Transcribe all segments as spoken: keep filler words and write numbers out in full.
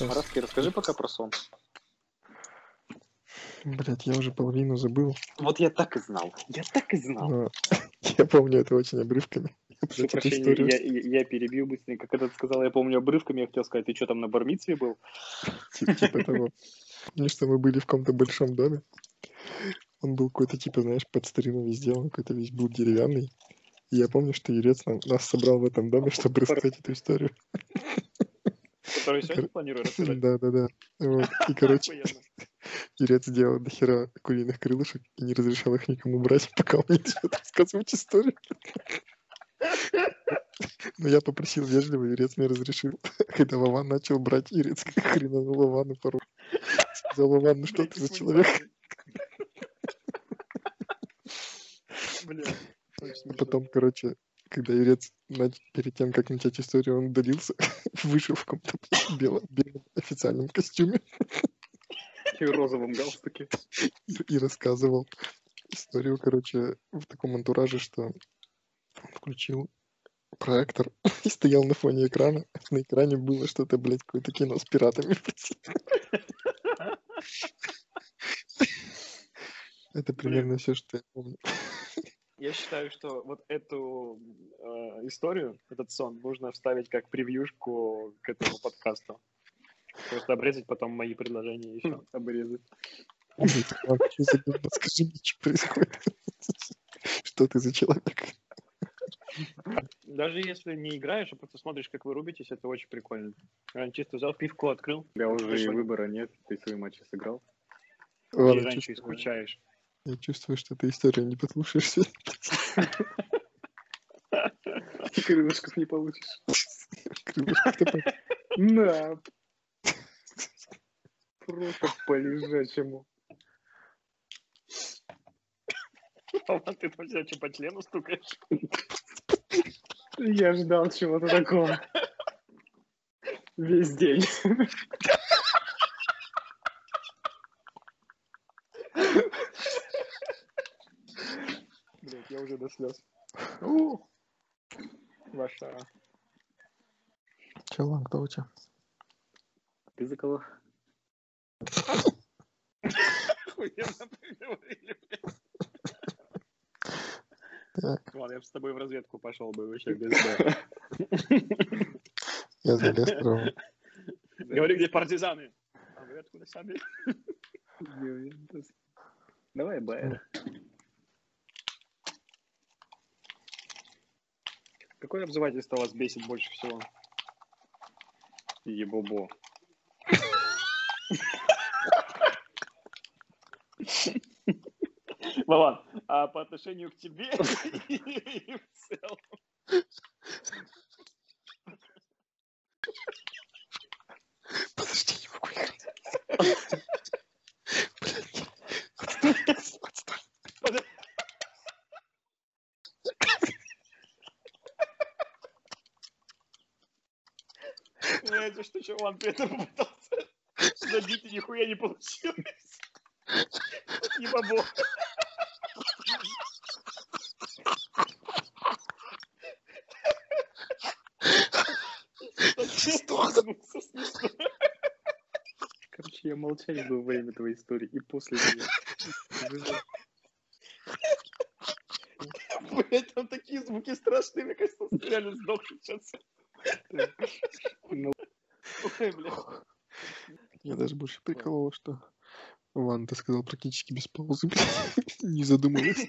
Самарадский, расскажи пока про сон. Блять, я уже половину забыл. Вот я так и знал. Я так и знал. Но... Я помню это очень обрывками. Прошу прощения, я, я, я перебью быстренько. Когда ты сказал, я помню обрывками, я хотел сказать, ты что там на бармитсве был? Типа того. Мне что, мы были в каком-то большом доме. Он был какой-то, типа, знаешь, под старину везде, он какой-то весь был деревянный. И я помню, что Юрец нас собрал в этом доме, чтобы рассказать эту историю. Которую сегодня планирую рассказать? Да, да, да. И, короче, Ирец сделал дохера куриных крылышек и не разрешал их никому брать, пока он не начнет рассказывать историю. Но я попросил вежливо, Ирец мне разрешил. Когда Лаван начал брать, Ирец как хрена на Лавану пору. Сказал, Лаван, ну что ты за человек? Потом, короче, когда Ирец перед тем, как начать историю, он удалился, вышел в каком-то белом официальном костюме. И в розовом галстуке. И, и рассказывал историю, короче, в таком антураже, что включил проектор и стоял на фоне экрана. На экране было что-то, блядь, какое-то кино с пиратами. Это примерно все, что я помню. Я считаю, что вот эту э, историю, этот сон, нужно вставить как превьюшку к этому подкасту. Просто обрезать потом мои предложения еще. Обрезать. Скажи мне, что происходит. Что ты за человек? Даже если не играешь, а просто смотришь, как вы рубитесь, это очень прикольно. Чисто взял, пивку открыл. У тебя уже и выбора нет, ты свои матчи сыграл. И раньше скучаешь. Я чувствую, что ты историю не послушаешься. И крылышков не получишь. Крылышков-то... На... Просто по-лежачему. Ладно, ты там себя что, по члену стукаешь? Я ждал чего-то такого. Весь день. Блять, я уже до слез. Ваша. Че, Лан, кто у тебя? Ты за кого? Охуенно поговорили, блядь. Ладно, я бы с тобой в разведку пошел бы вообще без б. Я залез прямо. Говори, где партизаны. А вы откуда сами? Давай, бай. Какое обзывательство вас бесит больше всего? Ебобо. Лаван, а по отношению к тебе и в целом? Подожди, не могу играть. Блядь, отстань, отстань. Подожди. Знаете, что Чуван при этом попытался забить, и нихуя не получилось. Не бабо. Короче, я молчать был во время твоей истории и после нее. Блять, там такие звуки страшные, мне кажется, он реально сдох сейчас. Ой, блядь. Я даже больше приколол, что Ван, ты сказал практически без паузы, не задумывался.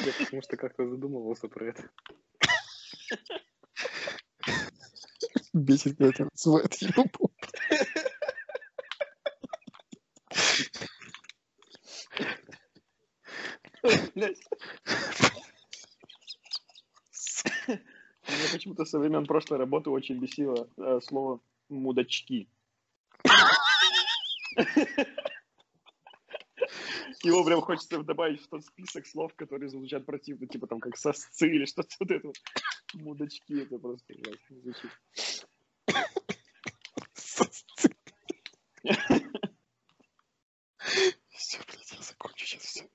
Я потому что как-то задумывался про это. Бесит, когда тебя называют ебобо. Меня почему-то со времен прошлой работы очень бесило э, слово «мудачки». Его прям хочется добавить в тот список слов, которые звучат противно, типа там как сосцы или что-то вот это. Мудачки, это просто ужасно звучит. Сосцы. Все, блядь, я закончу сейчас все.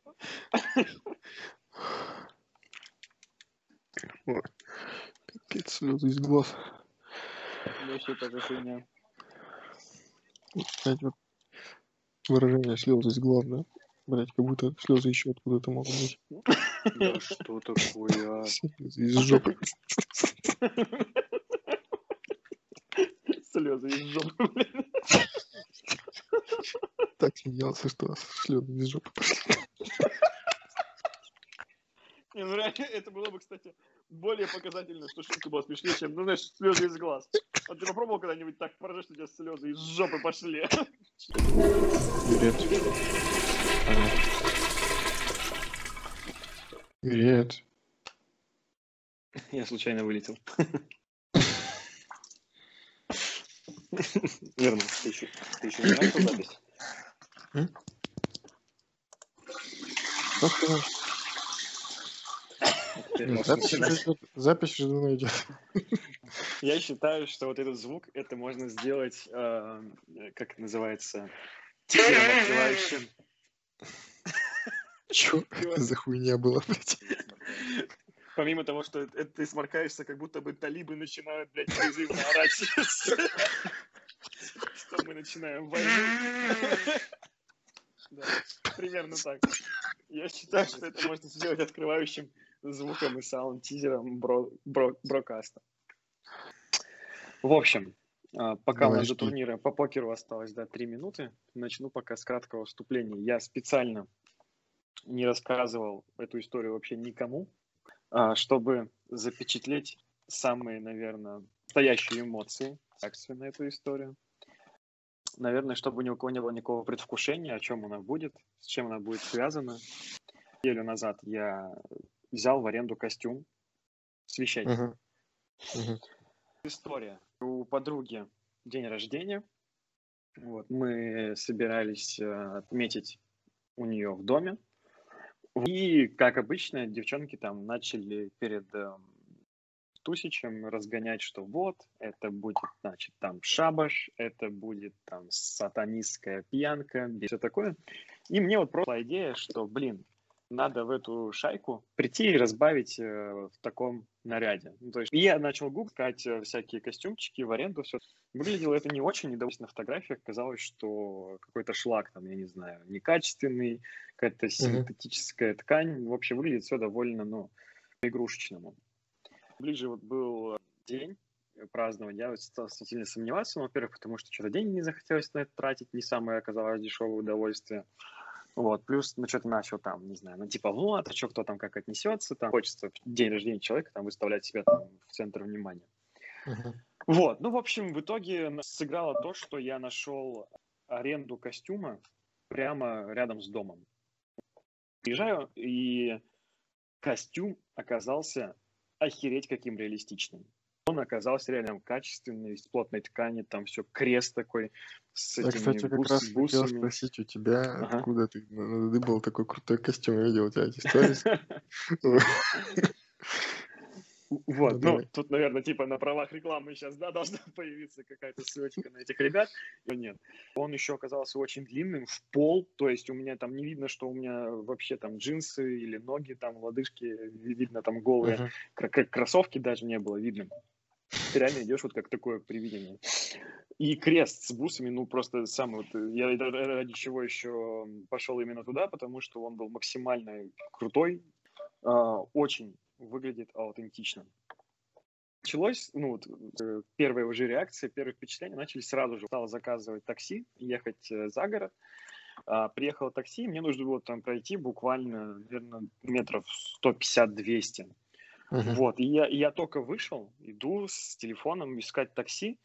Ой, пипец, слезы из глаз. Вообще такая хуйня. Блять, вот выражение слезы из глаз, да? Блять, как будто слезы еще откуда-то могут быть. Да что такое? Из жопы. Слезы из жопы, блин. Так смеялся, что слезы из жопы пошли. Не, ну реально, это было бы, кстати, более показательно, что шутка была смешнее, чем, ну, знаешь, слезы из глаз. А ты попробовал когда-нибудь так поражать, что у тебя слезы из жопы пошли? Юрец. Юрец. Я случайно вылетел. Вернулся. Ты еще, ты еще не начал запись? Что сказал? Запись же давно идет. Я считаю, что вот этот звук, это можно сделать, э, как это называется, термооткрывающим. Чё за хуйня была, блядь? Помимо того, что это, ты сморкаешься, как будто бы талибы начинают, блядь, призывно орать. Что мы начинаем войну. Да, примерно так. Я считаю, что это можно сделать открывающим звуком и саунд-тизером бро- бро- брокаста. В общем, пока у нас до турнира по покеру осталось, да, три минуты, начну пока с краткого вступления. Я специально не рассказывал эту историю вообще никому, чтобы запечатлеть самые, наверное, настоящие эмоции, реакцию на эту историю. Наверное, чтобы ни у кого не было никакого предвкушения, о чем она будет, с чем она будет связана. Неделю назад я взял в аренду костюм священника. Uh-huh. Uh-huh. История. У подруги день рождения. Вот, мы собирались отметить у нее в доме. И, как обычно, девчонки там начали перед Тусичем разгонять, что вот, это будет, значит, там шабаш, это будет там сатанистская пьянка, все такое. И мне вот просто идея, что, блин, надо в эту шайку прийти и разбавить э, в таком наряде. Ну, то есть, и я начал гуглить всякие костюмчики в аренду, все. Выглядело это не очень, и довольно на фотографиях казалось, что какой-то шлак там, я не знаю, некачественный, какая-то синтетическая mm-hmm. ткань. Вообще выглядит все довольно, ну, игрушечному. Ближе вот был день празднования, я вот стал сильно сомневаться, ну, во-первых, потому что что-то деньги не захотелось на это тратить, не самое оказалось дешевое удовольствие, вот, плюс, ну, что-то начал там, не знаю, ну, типа, вот, а что, кто там как отнесется, там, хочется в день рождения человека там выставлять себя там в центр внимания. Uh-huh. Вот, ну, в общем, в итоге сыграло то, что я нашел аренду костюма прямо рядом с домом. Приезжаю, и костюм оказался охереть каким реалистичным. Он оказался реально качественный, из плотной ткани, там все крест такой с этими, я, кстати, бус, как раз бусами. Хотел спросить у тебя, ага. откуда ты надыбал такой крутой костюм, я видел у тебя эти сторис. Вот, ну, тут, наверное, типа на правах рекламы сейчас, да, должна появиться какая-то ссылочка на этих ребят, но нет. Он еще оказался очень длинным, в пол, то есть у меня там не видно, что у меня вообще там джинсы или ноги, там лодыжки, видно там голые, uh-huh. как, как кроссовки даже не было видно. Ты реально идешь вот как такое привидение. И крест с бусами, ну, просто сам вот, я ради чего еще пошел именно туда, потому что он был максимально крутой, очень выглядит аутентично. Началось, ну вот, первые уже реакции, первые впечатления начались сразу же. Стал заказывать такси, ехать за город. А, приехало такси, мне нужно было там пройти буквально, наверное, метров сто пятьдесят двести. Uh-huh. Вот, и я, я только вышел, иду с телефоном искать такси,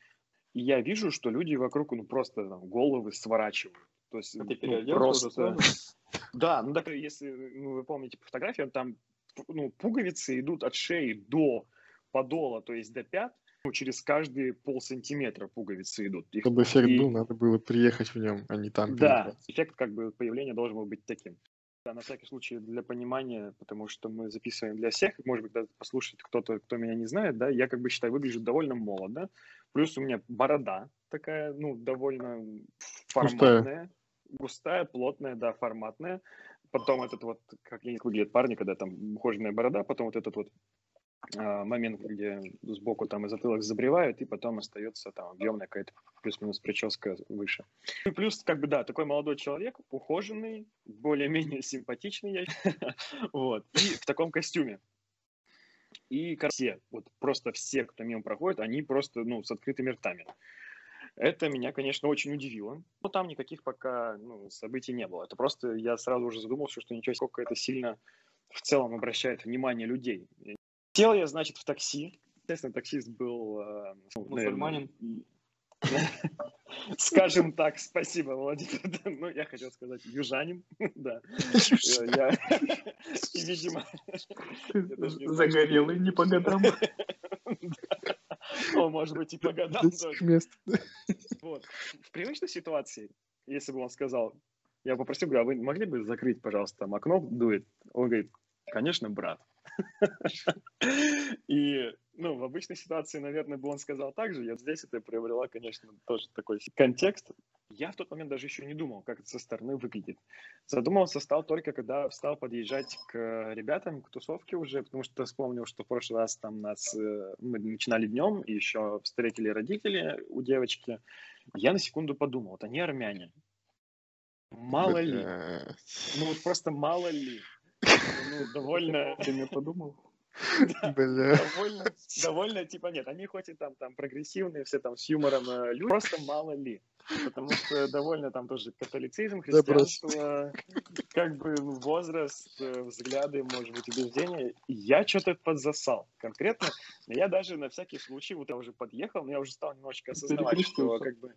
и я вижу, что люди вокруг, ну, просто там головы сворачивают. То есть, а ты переодел, ну, просто... Да, ну, так, если, ну, вы помните по фотографии, там, ну, пуговицы идут от шеи до подола, то есть до пят, ну, через каждые полсантиметра пуговицы идут. Их... Чтобы эффект и... был, надо было приехать в нем, а не там. Да, переехать. Эффект как бы появления должен был быть таким. Да, на всякий случай для понимания, потому что мы записываем для всех, может быть, да, послушает кто-то, кто меня не знает, да, я как бы считаю, выгляжу довольно молодо, плюс у меня борода такая, ну, довольно форматная, густая, густая плотная, да, форматная. Потом этот вот, как я не выглядит парни, когда там ухоженная борода, потом вот этот вот момент, где сбоку там и затылок забревают, и потом остается там объемная какая-то плюс-минус прическа выше. И плюс, как бы, да, такой молодой человек, ухоженный, более-менее симпатичный, вот, и в таком костюме. И все, вот просто все, кто мимо проходит, они просто, ну, с открытыми ртами. Это меня, конечно, очень удивило. Но там никаких пока, ну, событий не было. Это просто я сразу уже задумался, что ничего, сколько это сильно в целом обращает внимание людей. Сел я, значит, в такси. Естественно, таксист был... Ну, мусульманин. Скажем так, спасибо, Владимир. Ну, я хотел сказать, южанин. Да. Видимо... Загорелый, не по годам. О, может быть, и по годам. В привычной ситуации, если бы он сказал... Я попросил, говорю, а вы могли бы закрыть, пожалуйста, там окно дует? Он говорит, конечно, брат. И, ну, в обычной ситуации, наверное, бы он сказал так же. Я здесь это приобрела, конечно, тоже такой контекст. Я в тот момент даже еще не думал, как это со стороны выглядит. Задумался стал только, когда стал подъезжать к ребятам, к тусовке уже, потому что вспомнил, что в прошлый раз там нас, мы начинали днем, и еще встретили родители у девочки. Я на секунду подумал, вот они армяне. Мало ли. Ну, вот просто мало ли. Ну, довольно... Ты мне подумал? Да, довольно, довольно, типа, нет, они хоть и там, там прогрессивные, все там с юмором люди, просто мало ли, потому что довольно там тоже католицизм, христианство, как бы возраст, взгляды, может быть, убеждения, я что-то подзасал конкретно, я даже на всякий случай, вот я уже подъехал, но я уже стал немножечко осознавать, что как бы...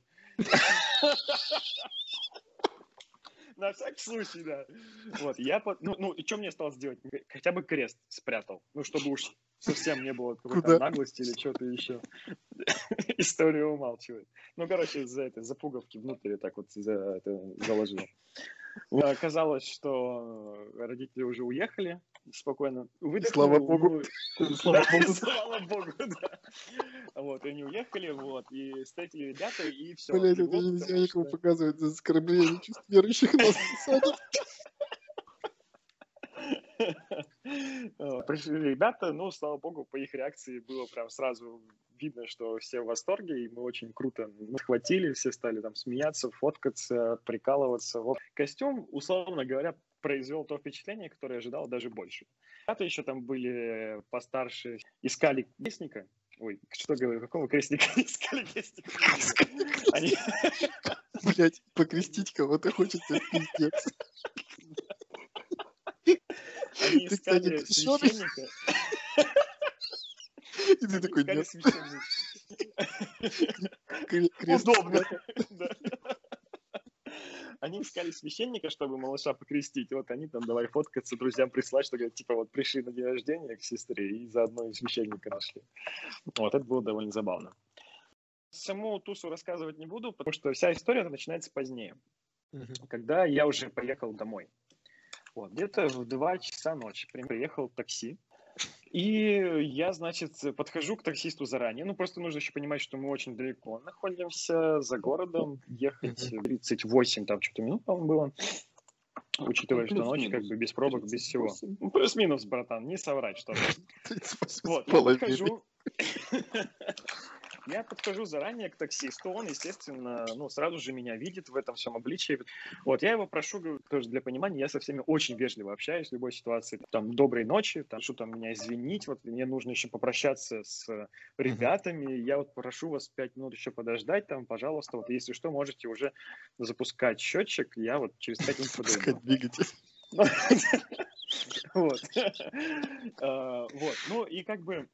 На всякий случай, да. Вот, я, ну, ну, и что мне осталось делать? Хотя бы крест спрятал. Ну, чтобы уж совсем не было какой-то наглости или что-то еще. История умалчивает. Ну, короче, за это, за пуговки внутрь так вот за, это, заложил. Оказалось, что родители уже уехали спокойно. Выдохнули. Слава богу. Слава богу. Слава богу, да. Вот, они уехали, вот, и встретили ребята, и все. Блять, это нельзя никому показывать за оскорбление чувств верующих нас. Пришли ребята, ну, слава богу, по их реакции было прям сразу видно, что все в восторге, и мы очень круто схватили, все стали там смеяться, фоткаться, прикалываться. Вот. Костюм, условно говоря, произвел то впечатление, которое я ожидал, даже больше. Ребята еще там были постарше, искали крестника. Ой, что говорю, какого крестника искали крестника? Они... Блять, покрестить кого-то хочется, пиздец. Они искали священника. И ты такой, нет. Удобно. Они искали священника, чтобы малыша покрестить. Вот они там давай фоткаться, друзьям прислать, что говорят, типа вот пришли на день рождения к сестре и заодно и священника нашли. Вот это было довольно забавно. Саму тусу рассказывать не буду, потому что вся история начинается позднее, когда я уже поехал домой. Вот, где-то в два часа ночи приехал такси, и я, значит, подхожу к таксисту заранее. Ну, просто нужно еще понимать, что мы очень далеко находимся за городом, ехать тридцать восемь, там что-то минут, по-моему, было, учитывая, что ночь как бы без пробок, без всего. Ну, плюс-минус, братан, не соврать, что ли. Вот, я подхожу... Я подхожу заранее к таксисту, он, естественно, ну, сразу же меня видит в этом всем обличии. Вот, я его прошу, говорю, тоже для понимания, я со всеми очень вежливо общаюсь в любой ситуации. Там, доброй ночи, там, прошу там, меня извинить, вот, мне нужно еще попрощаться с ребятами, я вот прошу вас пять минут еще подождать, там, пожалуйста, вот, если что, можете уже запускать счетчик, я вот через пять минут подойду. Запускать двигатель. Вот. Вот, ну, и как бы...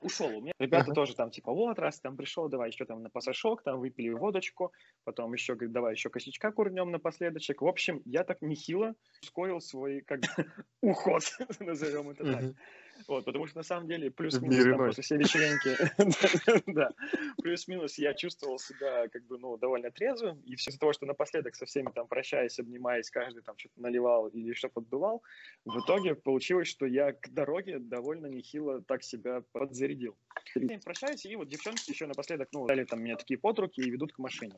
Ушел. У меня ребята uh-huh. тоже там типа, вот, раз там пришел, давай еще там на пасашок, там выпили водочку, потом еще, говорит, давай еще косячка курнем напоследочек. В общем, я так нехило ускорил свой, как бы, уход, назовем это так. Uh-huh. Вот, потому что на самом деле плюс-минус после всей вечеринки, да, плюс-минус я чувствовал себя как бы, ну, довольно трезвым, и все из-за того, что напоследок со всеми там прощаясь, обнимаясь, каждый там что-то наливал или что-то поддувал, в итоге получилось, что я к дороге довольно нехило так себя подзарядил. Прощаюсь, и вот девчонки еще напоследок, ну, дали там меня такие под руки и ведут к машине.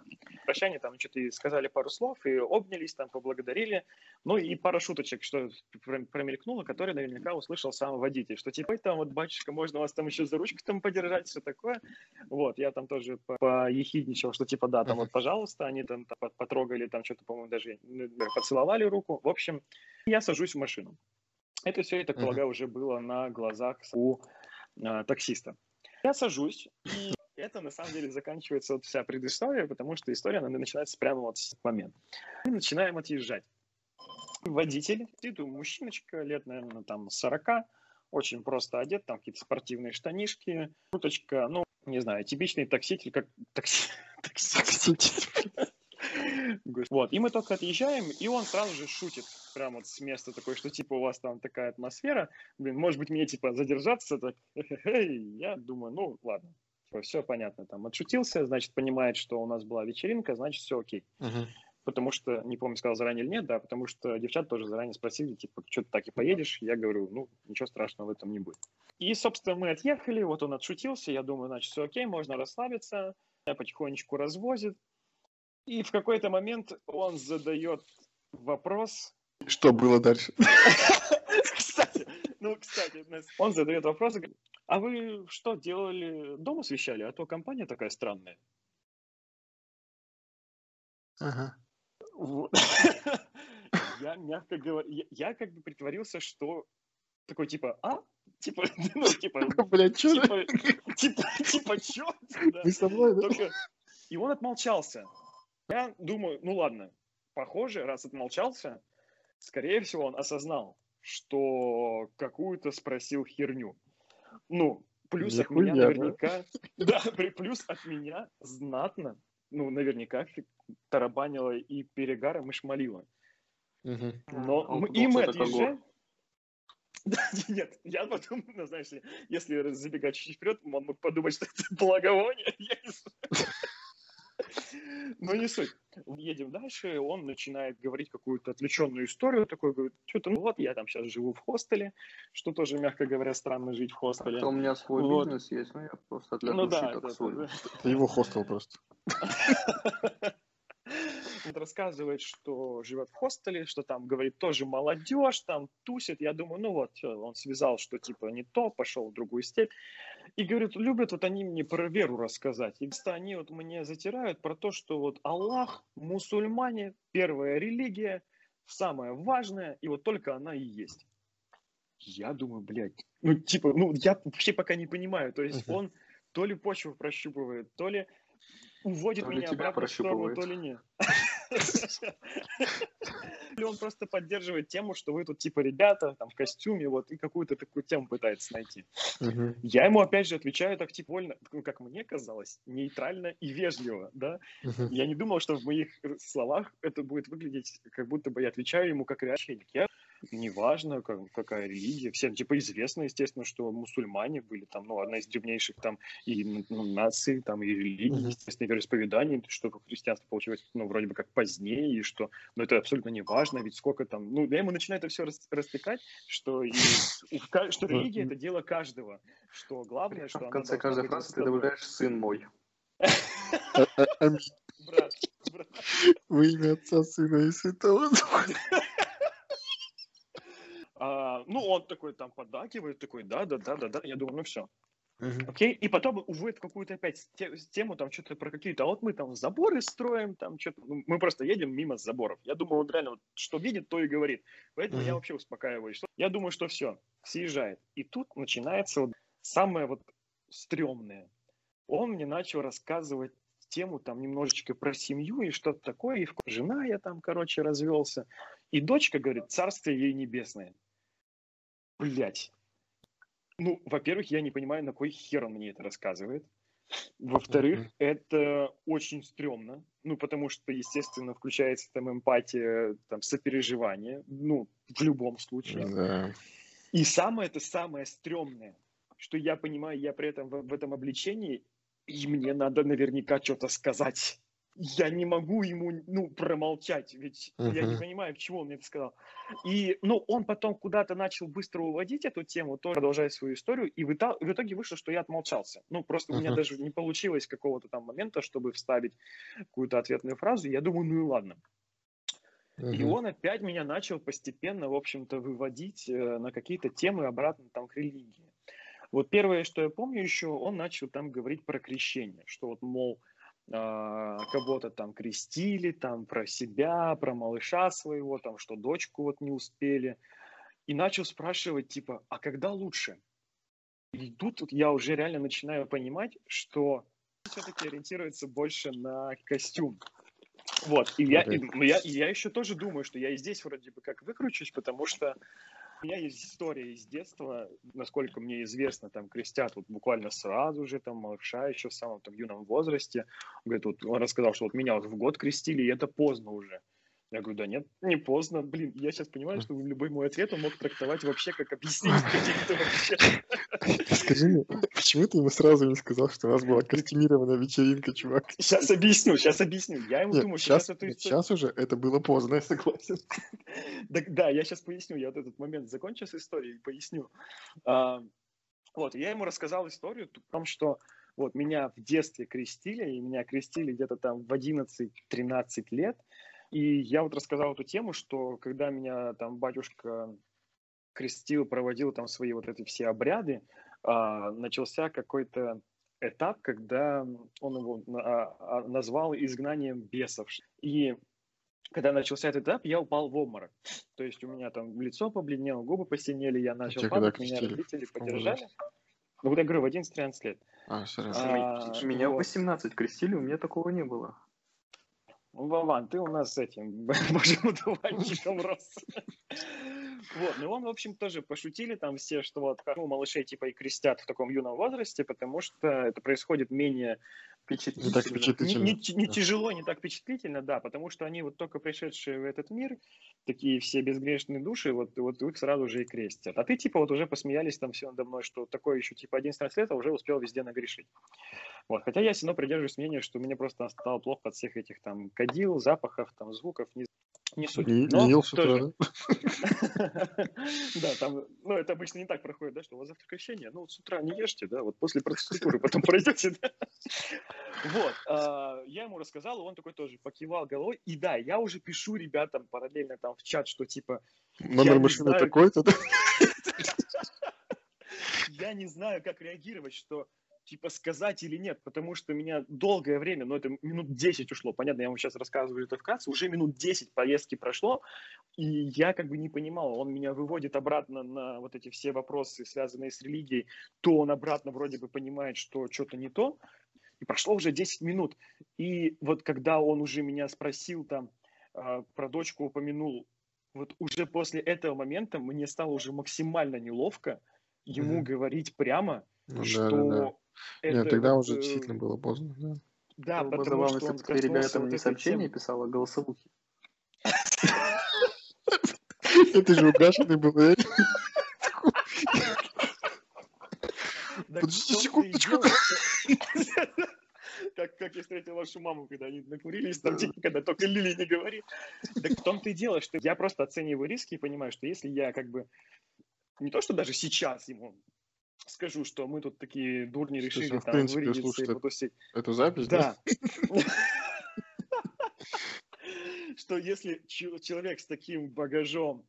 Прощание там что-то и сказали пару слов, и обнялись, там поблагодарили, ну, и пара шуточек, что промелькнуло, которые наверняка услышал сам водитель. развитии, что типа, ой, там вот, батюшка, можно вас там еще за ручку там подержать, все такое. Вот, я там тоже поехидничал, что типа, да, там вот, пожалуйста, они там потрогали, там что-то, по-моему, даже поцеловали руку. В общем, я сажусь в машину. Это все, я так полагаю, уже было на глазах у э, таксиста. Я сажусь, и это на самом деле заканчивается вот вся предыстория, потому что история, она начинается прямо вот с момента. Мы начинаем отъезжать. Водитель, мужчиночка, лет, наверное, там сорока, очень просто одет, там какие-то спортивные штанишки, курточка, ну, не знаю, типичный такситель, как такси... такситель. Вот, и мы только отъезжаем, и он сразу же шутит прям вот с места такой, что типа у вас там такая атмосфера, блин, может быть мне типа задержаться, так, я думаю, ну ладно, все понятно, там отшутился, значит понимает, что у нас была вечеринка, значит все окей, uh-huh. Потому что, не помню, сказал заранее или нет, да, потому что девчат тоже заранее спросили, типа, что ты так и поедешь, я говорю, ну ничего страшного в этом не будет. И, собственно, мы отъехали, вот он отшутился, я думаю, значит все окей, можно расслабиться, я потихонечку развозит. И в какой-то момент он задает вопрос... Что было дальше? Кстати, ну, кстати, он задает вопрос и говорит, а вы что делали, дом освещали, а то компания такая странная? Ага. Вот. Я, мягко говоря, я, я как бы притворился, что такой, типа, а? Типа, ну, типа... Блядь, что? Типа, типа, типа, что? Ты со мной, да? Только... И он отмолчался. Я думаю, ну ладно, похоже, раз отмолчался, скорее всего, он осознал, что какую-то спросил херню. Ну, плюс не от хуйня, меня наверняка... Да, да, плюс от меня знатно, ну, наверняка тарабанило и перегаром, и шмалило. Угу. Но а мы, и мы отъезжаем... Да, нет, я потом, ну, знаешь, если забегать чуть-чуть вперед, он мог подумать, что это благовоние, я не знаю. Ну, не суть. Едем дальше, он начинает говорить какую-то отвлеченную историю, такой говорит, что-то, ну вот, я там сейчас живу в хостеле, что тоже, мягко говоря, странно жить в хостеле. А у меня свой вот. Бизнес есть, но я просто для ну, души да, так соль. Это, это его хостел просто. Он рассказывает, что живет в хостеле, что там, говорит, тоже молодежь, там тусит. Я думаю, ну вот, он связал, что типа не то, пошел в другую степь. И, говорит, любят вот они мне про веру рассказать. И просто они вот мне затирают про то, что вот Аллах, мусульмане, первая религия, самая важная, и вот только она и есть. Я думаю, блядь, ну типа, ну я вообще пока не понимаю. То есть он то ли почву прощупывает, то ли уводит то меня обратно в сторону, то ли нет. Он просто поддерживает тему, что вы тут типа ребята, там в костюме, вот, и какую-то такую тему пытается найти. Угу. Я ему опять же отвечаю так типа вольно, ну, как мне казалось, нейтрально и вежливо, да. Угу. Я не думал, что в моих словах это будет выглядеть, как будто бы я отвечаю ему как реальщик. Я неважно, как, какая религия, всем типа известно, естественно, что мусульмане были там, ну, одна из древнейших там и ну, наций, там, и религии, mm-hmm. естественно, вероисповеданий, что христианство получилось, ну, вроде бы как позднее, и что, но это абсолютно не важно, ведь сколько там, ну, я ему начинаю это все растекать, что, и, что религия — это дело каждого, что главное, что... В конце каждой фразы ты добавляешь «сын мой». Брат, брат. Во имя Отца, Сына и Святого Духа. А, ну, он такой там поддакивает, такой, да-да-да-да-да, я думаю, ну все. Uh-huh. Окей, и потом уводит какую-то опять тему, там что-то про какие-то, а вот мы там заборы строим, там что-то, ну, мы просто едем мимо заборов. Я думаю, он реально, вот, что видит, то и говорит. Поэтому uh-huh. я вообще успокаиваюсь. Я думаю, что все, съезжает. И тут начинается вот самое вот стрёмное. Он мне начал рассказывать тему там немножечко про семью и что-то такое, и жена я там, короче, развелся. И дочка говорит, царствие ей небесное. Блять. Ну, во-первых, я не понимаю, на кой хер он мне это рассказывает. Во-вторых, mm-hmm. это очень стрёмно. Ну, потому что, естественно, включается там эмпатия, там, сопереживание. Ну, в любом случае. Mm-hmm. И самое это самое стрёмное, что я понимаю, я при этом в, в этом обличении, и мне надо наверняка что-то сказать. Я не могу ему, ну, промолчать, ведь uh-huh. я не понимаю, почему он мне это сказал. И, ну, он потом куда-то начал быстро уводить эту тему, тоже продолжая свою историю, и в итоге вышло, что я отмолчался. Ну, просто uh-huh. у меня даже не получилось какого-то там момента, чтобы вставить какую-то ответную фразу, я думаю, ну и ладно. Угу. И он опять меня начал постепенно, в общем-то, выводить на какие-то темы обратно там к религии. Вот первое, что я помню еще, он начал там говорить про крещение, что вот, мол, кого-то там крестили, там про себя, про малыша своего, там, что дочку вот не успели. И начал спрашивать, типа, а когда лучше? И тут вот я уже реально начинаю понимать, что все-таки ориентируется больше на костюм. Вот, и я, и, я, я еще тоже думаю, что я и здесь вроде бы как выкручусь, потому что у меня есть история из детства, насколько мне известно, там крестят вот буквально сразу же, там малыша еще в самом там юном возрасте. Он говорит, вот, он рассказал, что вот меня вот в год крестили, и это поздно уже. Я говорю, да нет, не поздно. Блин, я сейчас понимаю, что любой мой ответ он мог трактовать вообще как объяснение каких-то вообще. Скажи мне, почему ты ему сразу не сказал, что у вас была костюмированная вечеринка, чувак? Сейчас объясню, сейчас объясню. Я ему нет, думаю, сейчас, сейчас это... Сейчас уже это было поздно, я согласен. Да, да, я сейчас поясню. Я вот этот момент закончу с историей и поясню. А, вот, я ему рассказал историю о том, что вот меня в детстве крестили, и меня крестили где-то там в одиннадцать-тринадцать лет. И я вот рассказал эту тему, что когда меня там батюшка крестил, проводил там свои вот эти все обряды, а, начался какой-то этап, когда он его а, а, назвал изгнанием бесов. И когда начался этот этап, я упал в обморок. То есть у меня там лицо побледнело, губы посинели, я начал а падать, меня родители поддержали. Ну, вот я говорю, в одиннадцать-тринадцать лет. А, а, меня в вот. восемнадцать крестили, у меня такого не было. Лаван, ты у нас с этим божьим удувальничком рос. Вот, ну он, в общем, тоже пошутили там все, что вот ну, малышей типа и крестят в таком юном возрасте, потому что это происходит менее впечатлительно. Не, так впечатлительно. не, не, не да. тяжело, не так впечатлительно, да, потому что они вот только пришедшие в этот мир, такие все безгрешные души, вот, вот их сразу же и крестят. А ты типа вот уже посмеялись там все надо мной, что такое еще типа одиннадцать лет, а уже успел везде нагрешить. Вот, хотя я все равно придерживаюсь мнения, что мне просто стало плохо от всех этих там кадил, запахов, там звуков, не, не суть. И, но ел с утра. Да, там, ну это обычно не так проходит, да, что у вас завтра крещение, ну с утра не ешьте, да, вот после процедуры потом пройдете, да. Вот, я ему рассказал, он такой тоже покивал головой, и да, я уже пишу ребятам параллельно там в чат, что типа... Номер машины такой-то, да? Я не знаю, как реагировать, что... типа сказать или нет, потому что у меня долгое время, ну это минут десять ушло, понятно, я вам сейчас рассказываю это вкратце, уже минут десять поездки прошло, и я как бы не понимал, он меня выводит обратно на вот эти все вопросы, связанные с религией, то он обратно вроде бы понимает, что что-то не то, и прошло уже десять минут, и вот когда он уже меня спросил там, про дочку упомянул, вот уже после этого момента мне стало уже максимально неловко ему mm-hmm. говорить прямо, ну, что... Да, да. Это, Нет, тогда вот, уже действительно было поздно. Да, да потому, потому что, что он коснулся ребятам вот не сообщение писал, а голосовухи. Это же угашенный был. Подожди секундочку. Как, как я встретил вашу маму, когда они накурились, там, типа, когда только Лили не говорит. Так в том-то и дело, что я просто оцениваю риски и понимаю, что если я как бы... Не то, что даже сейчас ему... скажу, что мы тут такие дурни решили Слушай, там вырядиться и потусить. Эту запись, да? Что если человек с таким багажом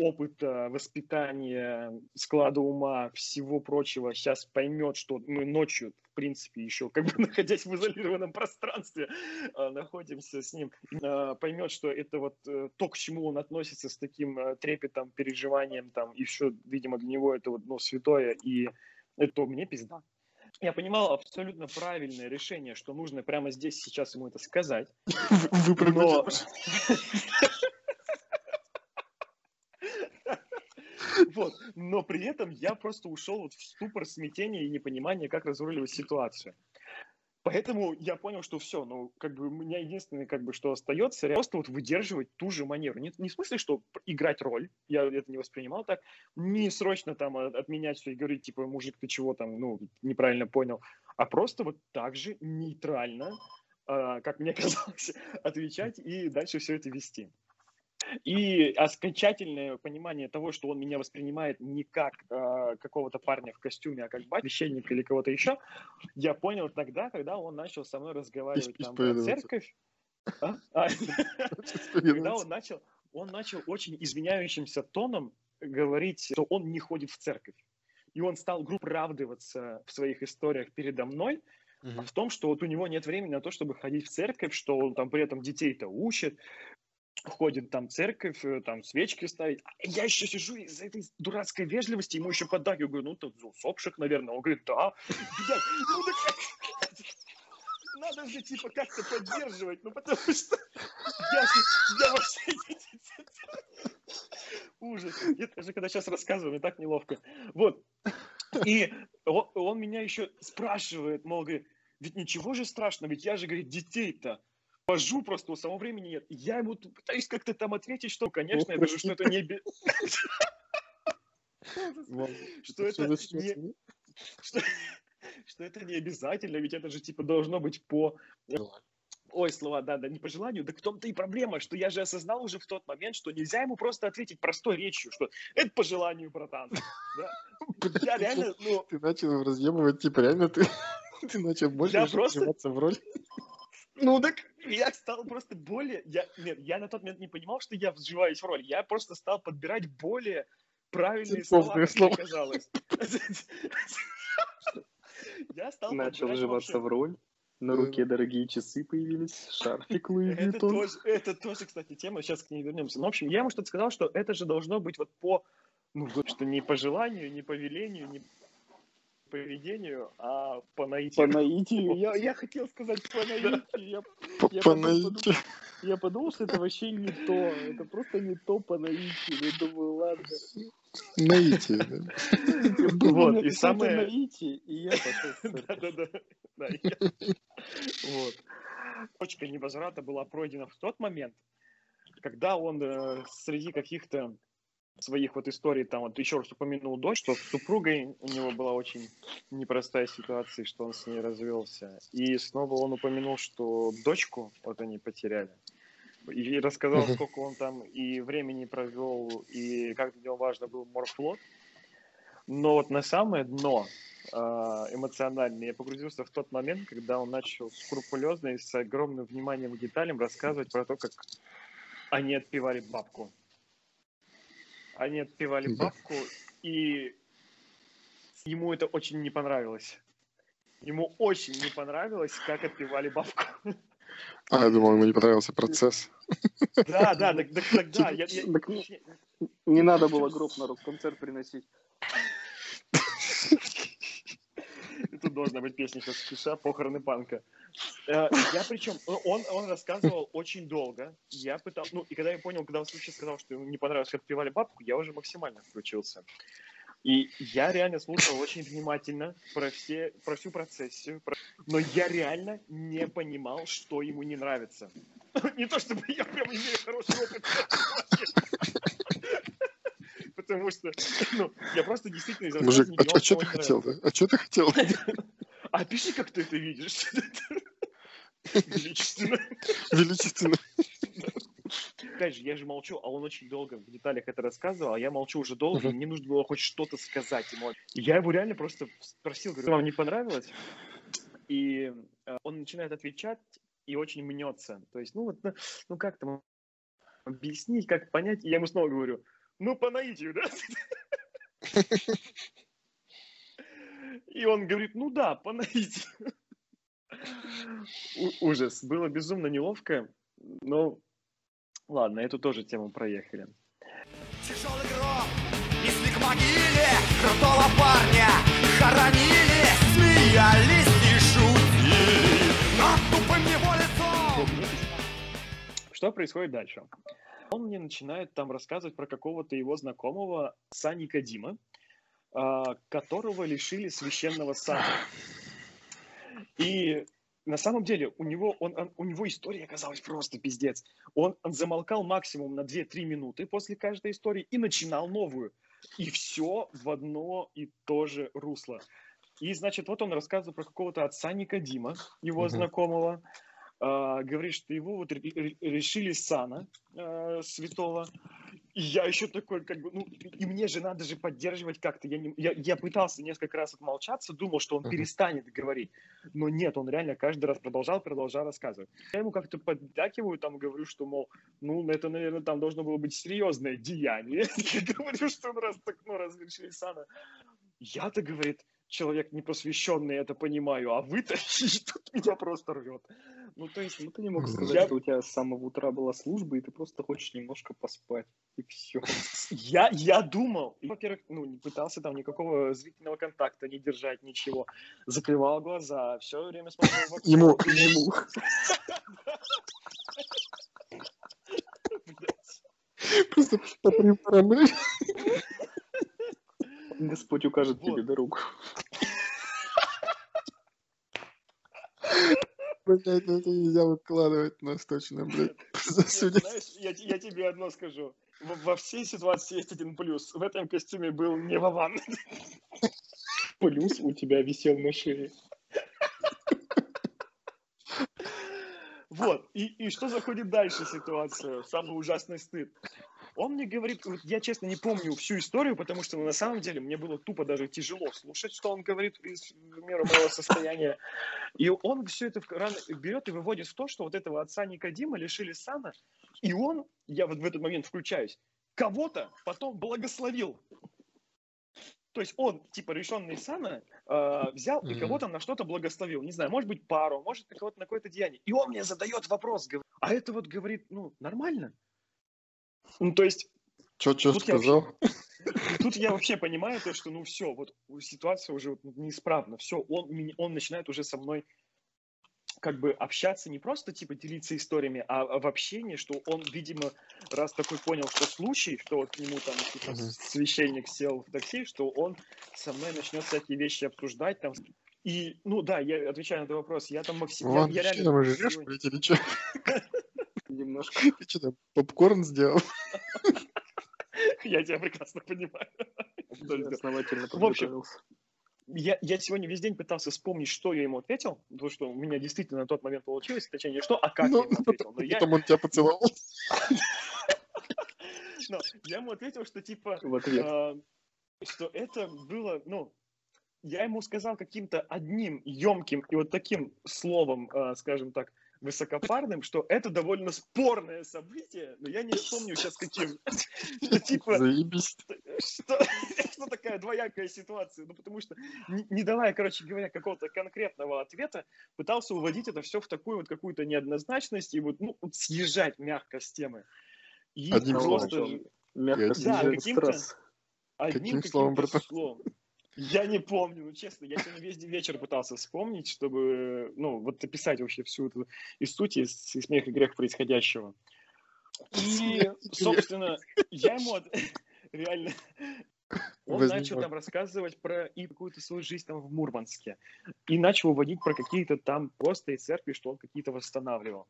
опыта, воспитания, склада ума, всего прочего, сейчас поймет, что мы ночью, в принципе, еще как бы находясь в изолированном пространстве, находимся с ним, поймет, что это вот то, к чему он относится с таким трепетом, переживанием, там, и все, видимо, для него это вот, ну, святое, и это мне пизда. Я понимал абсолютно правильное решение, что нужно прямо здесь сейчас ему это сказать. Выпрыгнуть. Вот. Но при этом я просто ушел вот в ступор смятения и непонимания, как разруливать ситуацию. Поэтому я понял, что все, ну, как бы у меня единственное, как бы, что остается, просто вот выдерживать ту же манеру. Не, не в смысле, что играть роль, я это не воспринимал так, не срочно там отменять все и говорить, типа, мужик, ты чего там, ну, неправильно понял, а просто вот так же нейтрально, э, как мне казалось, отвечать и дальше все это вести. И окончательное понимание того, что он меня воспринимает не как э, какого-то парня в костюме, а как батюшка, священника или кого-то еще, я понял тогда, когда он начал со мной разговаривать там, про церковь. Когда он начал, он начал очень извиняющимся тоном говорить, что он не ходит в церковь. И он стал грубо оправдываться в своих историях передо мной, а в том, что вот у него нет времени на то, чтобы ходить в церковь, что он там при этом детей-то учит, ходит там в церковь, там свечки ставит. А я еще сижу из-за этой дурацкой вежливости, ему еще поддак. Я говорю, ну, там усопших, наверное. Он говорит, да. Блядь, ну, да как? Надо же, типа, как-то поддерживать, ну, потому что я, я вообще... Ужас. Я даже когда сейчас рассказываю, мне так неловко. Вот. И он, он меня еще спрашивает, мол, говорит, ведь ничего же страшного, ведь я же, говорит, детей-то пожу просто, у самого времени нет. Я ему пытаюсь как-то там ответить, что, конечно, это же что-то не... Что это не... Что это не обязательно, ведь это же, типа, должно быть по... Ой, слова, да-да, не по желанию. Да в том-то и проблема, что я же осознал уже в тот момент, что нельзя ему просто ответить простой речью, что это по желанию, братан. Я реально, ну... Ты начал разъебывать, типа, реально ты начал больше вживаться в роль. Ну так я стал просто более... Я, нет, я на тот момент не понимал, что я вживаюсь в роль. Я просто стал подбирать более правильные слова, слова, как оказалось. Я стал Начал вживаться в роль. На руке дорогие часы появились, шарфик Луи Виттон. Это тоже, кстати, тема, сейчас к ней вернемся. Ну, в общем, я ему что-то сказал, что это же должно быть вот по... Ну, вот что не по желанию, не по велению, не... поведению, а по наитию. По наитию. Я, я хотел сказать по наитию. Я, по, я, по подумал, наитию. Подумал, я подумал, что это вообще не то. Это просто не то по наитию. Я думаю, ладно. Наитие, да? Вот, и самое... наитие, и я потом... Да-да-да. Вот. Точка невозврата была пройдена в тот момент, когда он среди каких-то своих вот историй, там вот еще раз упомянул дочь, что с супругой у него была очень непростая ситуация, что он с ней развелся. И снова он упомянул, что дочку вот они потеряли. И рассказал, сколько он там и времени провел, и как для него важно был морфлот. Но вот на самое дно эмоционально я погрузился в тот момент, когда он начал скрупулезно и с огромным вниманием к деталям рассказывать про то, как они отпевали бабку. Они отпевали бабку, и ему это очень не понравилось. Ему очень не понравилось, как отпевали бабку. А, я думал, ему не понравился процесс. Да, да, тогда... Не надо было гроб на рок-концерт приносить. Тут должна быть песня сейчас «Киша», «Похороны панка». Я причем, он, он рассказывал очень долго. Я пытался, ну, и когда я понял, когда он случай сказал, что ему не понравилось, как отпевали бабку, я уже максимально включился. И я реально слушал очень внимательно про, все, про всю процессию, про... но я реально не понимал, что ему не нравится. Не то чтобы я прям имею хороший опыт. Потому что, ну, я просто действительно... Из Мужик, не а, а что ты хотел, да? А что ты хотел? А пиши, как ты это видишь. Величественно. Величественно. Опять же, я же молчу, а он очень долго в деталях это рассказывал, а я молчу уже долго, и мне нужно было хоть что-то сказать ему. Я его реально просто спросил, говорю, вам не понравилось? И он начинает отвечать и очень мнется. То есть, ну, вот, ну, как там объяснить, как понять? И я ему снова говорю, ну, по наитию, да? И он говорит, ну да, по наитию. Ужас. Было безумно неловко, но ладно, эту тоже тему проехали. Тяжелый гроб несли к могиле крутого парня, хоронили, смеялись и шутили над тупым его лицом. Что происходит дальше? Он мне начинает там рассказывать про какого-то его знакомого отца Никодима, которого лишили священного сана. И на самом деле у него, он, он, у него история оказалась просто пиздец. Он, он замолкал максимум на две-три минуты после каждой истории и начинал новую. И все в одно и то же русло. И, значит, вот он рассказывал про какого-то отца Никодима, его mm-hmm. знакомого. Говорит, что его вот решили сана э, святого, И я еще такой, как бы, ну, и мне же надо же поддерживать как-то. Я, не, я, я пытался несколько раз отмолчаться, думал, что он uh-huh. перестанет говорить. Но нет, он реально каждый раз продолжал, продолжал рассказывать. Я ему как-то поддакиваю, там, говорю, что, мол, ну, это, наверное, там должно было быть серьезное деяние. Я говорю, что он раз так, ну, разрешили сами. Я-то, говорит, человек непросвещенный, это понимаю, а вы-то тут меня просто рвет. Ну, то есть, ну, ты не мог сказать, я... что у тебя с самого утра была служба, и ты просто хочешь немножко поспать, и все. Я, я думал, во-первых, ну, не пытался там никакого зрительного контакта не держать, ничего. Закрывал глаза, все время смотрел в окно. Ему, ему. Просто по три парабы. Господь укажет вот тебе дорогу. Блядь, это нельзя выкладывать нас точно, блядь. Знаешь, я, я тебе одно скажу. Во, во всей ситуации есть один плюс. В этом костюме был не Лаван. Плюс у тебя висел на шее. Вот. И, и что заходит дальше ситуация? Самый ужасный стыд. Он мне говорит, вот я честно не помню всю историю, потому что ну, на самом деле мне было тупо даже тяжело слушать, что он говорит из меры моего состояния. И он все это рано берет и выводит в то, что вот этого отца Никодима лишили сана, и он, я вот в этот момент включаюсь, кого-то потом благословил. То есть он, типа, решенный сана, э, взял и кого-то на что-то благословил. Не знаю, может быть, пару, может, на кого-то на какое-то деяние. И он мне задает вопрос, говорит, а это вот, говорит, ну, нормально? Ну, то есть... Чё, чё сказал? Я вообще, тут я вообще понимаю то, что, ну, все, вот ситуация уже вот неисправна. Все, он, он начинает уже со мной как бы общаться, не просто, типа, делиться историями, а в общении, что он, видимо, раз такой понял, что случай, что вот к нему там типа, uh-huh. священник сел в такси, что он со мной начнет всякие вещи обсуждать, там... И, ну, да, я отвечаю на этот вопрос, я там максимально... Я, я реально... Вы жрёшь, блядь, или чё? Немножко. Ты что там, попкорн сделал? Я тебя прекрасно понимаю. Основательно подготовился. Я, я сегодня весь день пытался вспомнить, что я ему ответил, потому что у меня действительно на тот момент получилось, точнее, не что, а как но, я ему ответил. Но потом я... он тебя поцеловал. Но я ему ответил, что типа, э, что это было, ну, я ему сказал каким-то одним ёмким и вот таким словом, э, скажем так, высокопарным, что это довольно спорное событие, но я не вспомню сейчас каким. Что типа... Заебись. Что, что такая двоякая ситуация? Ну, потому что, не, не давая, короче говоря, какого-то конкретного ответа, пытался уводить это все в такую вот какую-то неоднозначность и вот, ну, вот съезжать мягко с темы. И одним просто... словом. Мягко да, каким-то... Одним каким словом, братан? Словом. Я не помню, ну честно, я сегодня весь вечер пытался вспомнить, чтобы, ну, вот описать вообще всю эту и суть, и смех и грех происходящего. И, собственно, я ему от... реально... Он Возьмем. начал там рассказывать про и какую-то свою жизнь там в Мурманске. И начал уводить про какие-то там посты и церкви, что он какие-то восстанавливал.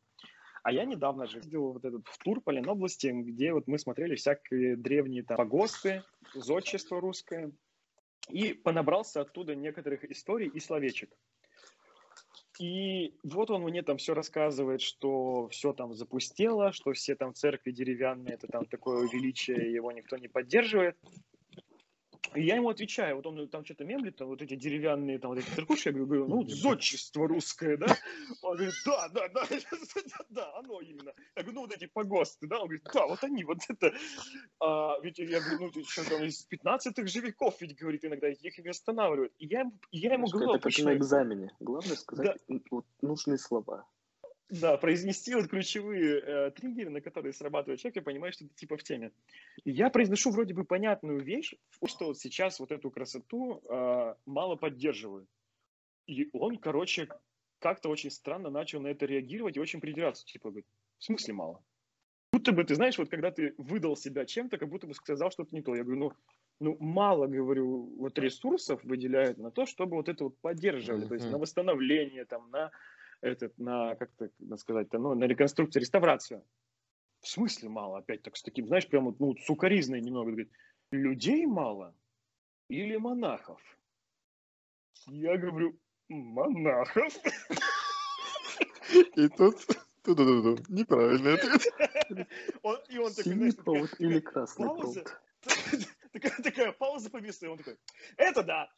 А я недавно же видел вот этот в тур по Ленобласти, где вот мы смотрели всякие древние там погосты, зодчество русское. И понабрался оттуда некоторых историй и словечек. И вот он мне там все рассказывает, что все там запустело, что все там церкви деревянные, это там такое величие, его никто не поддерживает. И я ему отвечаю, вот он там что-то мемлит, там вот эти деревянные, там вот эти церкушки, я говорю, ну, зодчество русское, да? Он говорит, да, да, да, да, оно именно. Я говорю, ну, вот эти погосты, да? Он говорит, да, вот они, вот это. А, ведь я говорю, ну, что там из пятнадцатых же веков, ведь, говорит, иногда их и восстанавливают. И я, я ему говорю, это как на экзамене. Главное сказать да. вот, нужные слова. Да, произнести вот ключевые э, триггеры, на которые срабатывает человек, и понимаешь, что ты типа в теме. И я произношу вроде бы понятную вещь, что вот сейчас вот эту красоту э, мало поддерживаю. И он, короче, как-то очень странно начал на это реагировать и очень придираться. Типа, говорит, в смысле мало? Будто бы, ты знаешь, вот когда ты выдал себя чем-то, как будто бы сказал что-то не то. Я говорю, ну, ну мало, говорю, вот ресурсов выделяют на то, чтобы вот это вот поддерживали. Mm-hmm. То есть на восстановление, там, на... Этот, на, как так сказать-то, ну, на реконструкцию, реставрацию. В смысле мало? Опять так с таким, знаешь, прям вот, ну, сукаризной немного. Говорит, людей мало или монахов? Я говорю, монахов. И тут Ту-ду-ду-ду. Неправильный ответ. И он такой, знаешь, или красный пауза. Такая пауза повисла, и он такой, это да.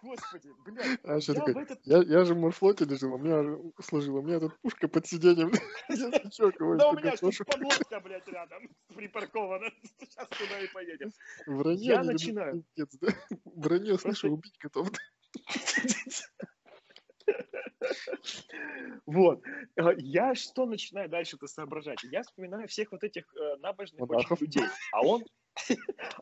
Господи, блядь. А я, такой, этот... я, я же в морфлоте лежал, у меня служила, у меня тут пушка под сиденьем. Да у меня что-то подлодка, блядь, рядом припаркована. Сейчас туда и поедем. Я начинаю. Вранье, слышу, убить готов. Вот. Я что начинаю дальше-то соображать? Я вспоминаю всех вот этих э, набожных очень людей. А он,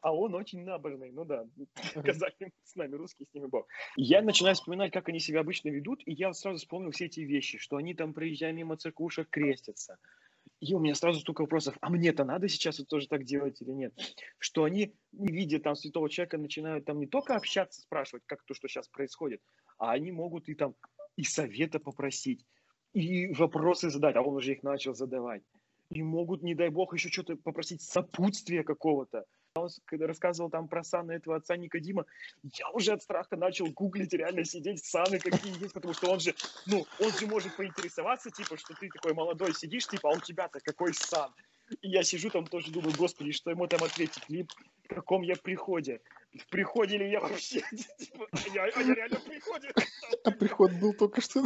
а он очень набожный. Ну да, казахи с нами, русские с ними бог. Я начинаю вспоминать, как они себя обычно ведут, и я сразу вспомнил все эти вещи, что они там, проезжая мимо церквушек, крестятся. И у меня сразу столько вопросов, а мне-то надо сейчас вот тоже так делать или нет? Что они, не видя там святого человека, начинают там не только общаться, спрашивать, как то, что сейчас происходит, а они могут и там и совета попросить, и вопросы задать, а он уже их начал задавать. И могут, не дай бог, еще что-то попросить сопутствия какого-то. Он рассказывал там про саны этого отца Никодима. Я уже от страха начал гуглить, реально сидеть, саны какие есть, потому что он же, ну, он же может поинтересоваться, типа, что ты такой молодой сидишь, типа, а у тебя-то какой сан? И я сижу там тоже думаю, господи, что ему там ответить, либо в каком я приходе? В приходе ли я вообще? Типа, я, я реально в приходе. А приход был только что.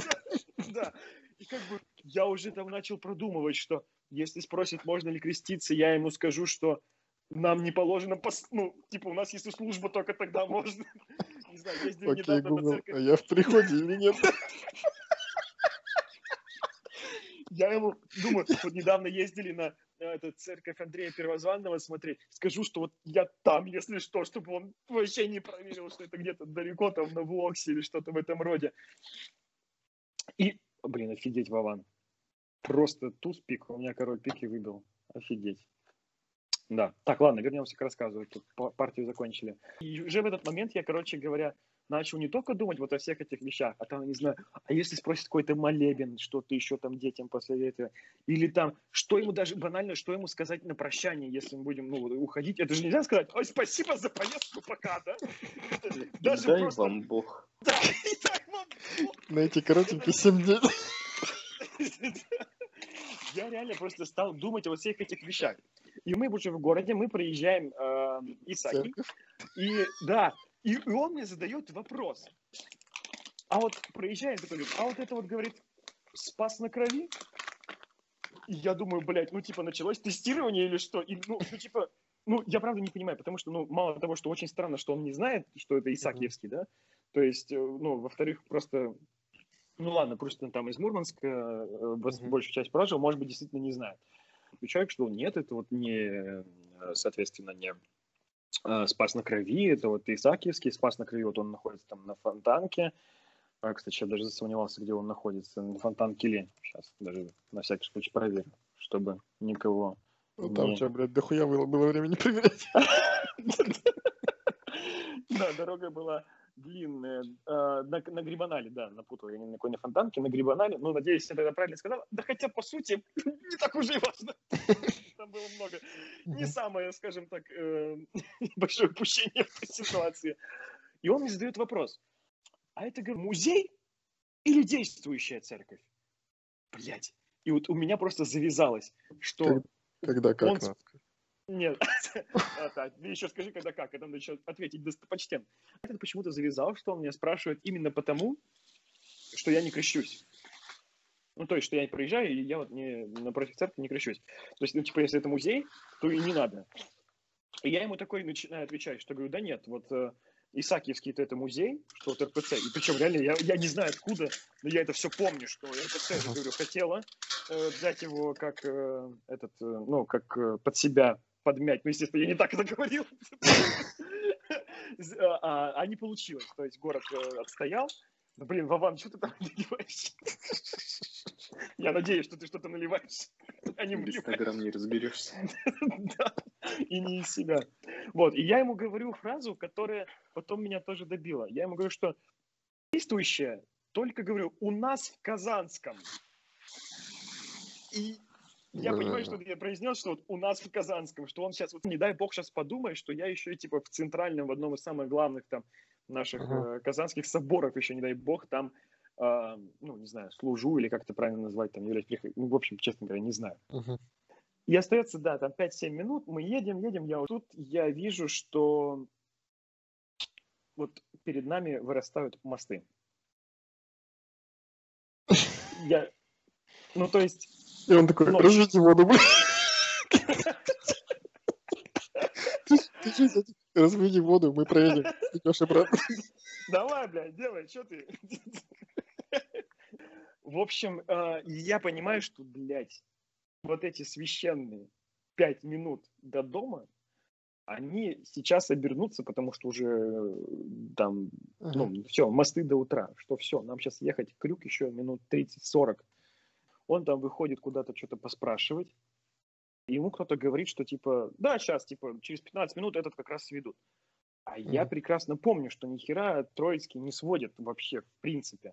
Да. И как бы я уже там начал продумывать, что если спросят, можно ли креститься, я ему скажу, что нам не положено, пос... ну, типа, у нас есть служба, только тогда можно. Не знаю, ездил недавно Google, на церковь. А я в приходе или нет? Я ему, думаю, вот недавно ездили на эту церковь Андрея Первозванного смотреть, скажу, что вот я там, если что, чтобы он вообще не проверил, что это где-то далеко, там, на Вуоксе или что-то в этом роде. И, блин, офигеть, Вован. Просто туз пик, у меня король пики выбил. Офигеть. Да. Так, ладно, вернемся к рассказу. Тут партию закончили. И уже в этот момент я, короче говоря, начал не только думать вот о всех этих вещах, а там, не знаю, а если спросят какой-то молебен, что ты еще там детям посоветуешь, или там, что ему даже банально, что ему сказать на прощание, если мы будем, ну, уходить, это же нельзя сказать, ой, спасибо за поездку, пока, да? Даже дай просто... вам Бог. Да, дай вам Бог. На эти коротенькие семь дней. Я реально просто стал думать о всех этих вещах. И мы уже в городе, мы проезжаем э, Исаакиевский. И да, и, и он мне задает вопрос. А вот проезжает, говорит, а вот это вот, говорит, спас на крови? И я думаю, блядь, ну типа началось тестирование или что? И, ну, ну типа, ну я правда не понимаю, потому что, ну мало того, что очень странно, что он не знает, что это Исаакиевский, да? То есть, ну, во-вторых, просто... Ну ладно, просто он там из Мурманска mm-hmm. большую часть прожил, может быть, действительно не знает. И человек, что нет, это вот не, соответственно, не спас на крови, это вот Исаакиевский, спас на крови, вот он находится там на Фонтанке. А, кстати, я даже засомневался, где он находится, на Фонтанке или сейчас даже на всякий случай проверю, чтобы никого... Ну там не... что, блядь, дохуя было, было времени проверять. Да, дорога была... длинная, э, на, на Грибонале, да, напутал, я не на какой-то Фонтанке, на Грибонале, ну, надеюсь, я тогда правильно сказал, да хотя, по сути, не так уже и важно, там было много, не самое, скажем так, большое упущение в этой ситуации. И он мне задает вопрос, а это, говорю, музей или действующая церковь? Блять, и вот у меня просто завязалось, что... Когда как надо? Нет, еще скажи, когда как, это надо еще ответить достопочтенно. Я почему-то завязал, что он меня спрашивает именно потому, что я не крещусь. Ну, то есть, что я не проезжаю, и я вот не, напротив церкви не крещусь. То есть, ну, типа, если это музей, то и не надо. И я ему такой начинаю отвечать, что говорю, да нет, вот э, Исаакиевский-то это музей, что вот эр пэ цэ. И причем, реально, я, я не знаю откуда, но я это все помню, что эр пэ цэ, я говорю, хотела э, взять его как, э, этот, э, ну, как э, под себя подмять. Ну, естественно, я не так это говорил. А, а не получилось. То есть город э, отстоял. Ну, блин, Вован, что ты там наливаешь? Я надеюсь, что ты что-то наливаешь. А не вливаешь. В Инстаграм не разберешься. Да. И не из себя. Вот. И я ему говорю фразу, которая потом меня тоже добила. Я ему говорю, что действующая, только говорю, у нас в Казанском. И... Я понимаю, что я произнес, что вот у нас в Казанском, что он сейчас, вот, не дай бог, сейчас подумает, что я еще и типа в центральном, в одном из самых главных там наших ага. э, казанских соборов еще, не дай бог, там, э, ну, не знаю, служу или как это правильно назвать, там, являюсь приход... ну, в общем, честно говоря, не знаю. Ага. И остается, да, там пять-семь минут, мы едем, едем, я вот тут, я вижу, что вот перед нами вырастают мосты. Я, ну, то есть... И он такой, разжите воду, блин. Разведи воду, мы проедем. Идешь обратно. Давай, блядь, делай, что ты? В общем, я понимаю, что, блядь, вот эти священные пять минут до дома, они сейчас обернутся, потому что уже там, ага. ну, все, мосты до утра, что все, нам сейчас ехать крюк еще минут тридцать-сорок. Он там выходит куда-то что-то поспрашивать. Ему кто-то говорит, что типа, да, сейчас, типа, через пятнадцать минут этот как раз сведут. А mm-hmm. я прекрасно помню, что нихера Троицкий не сводит вообще, в принципе.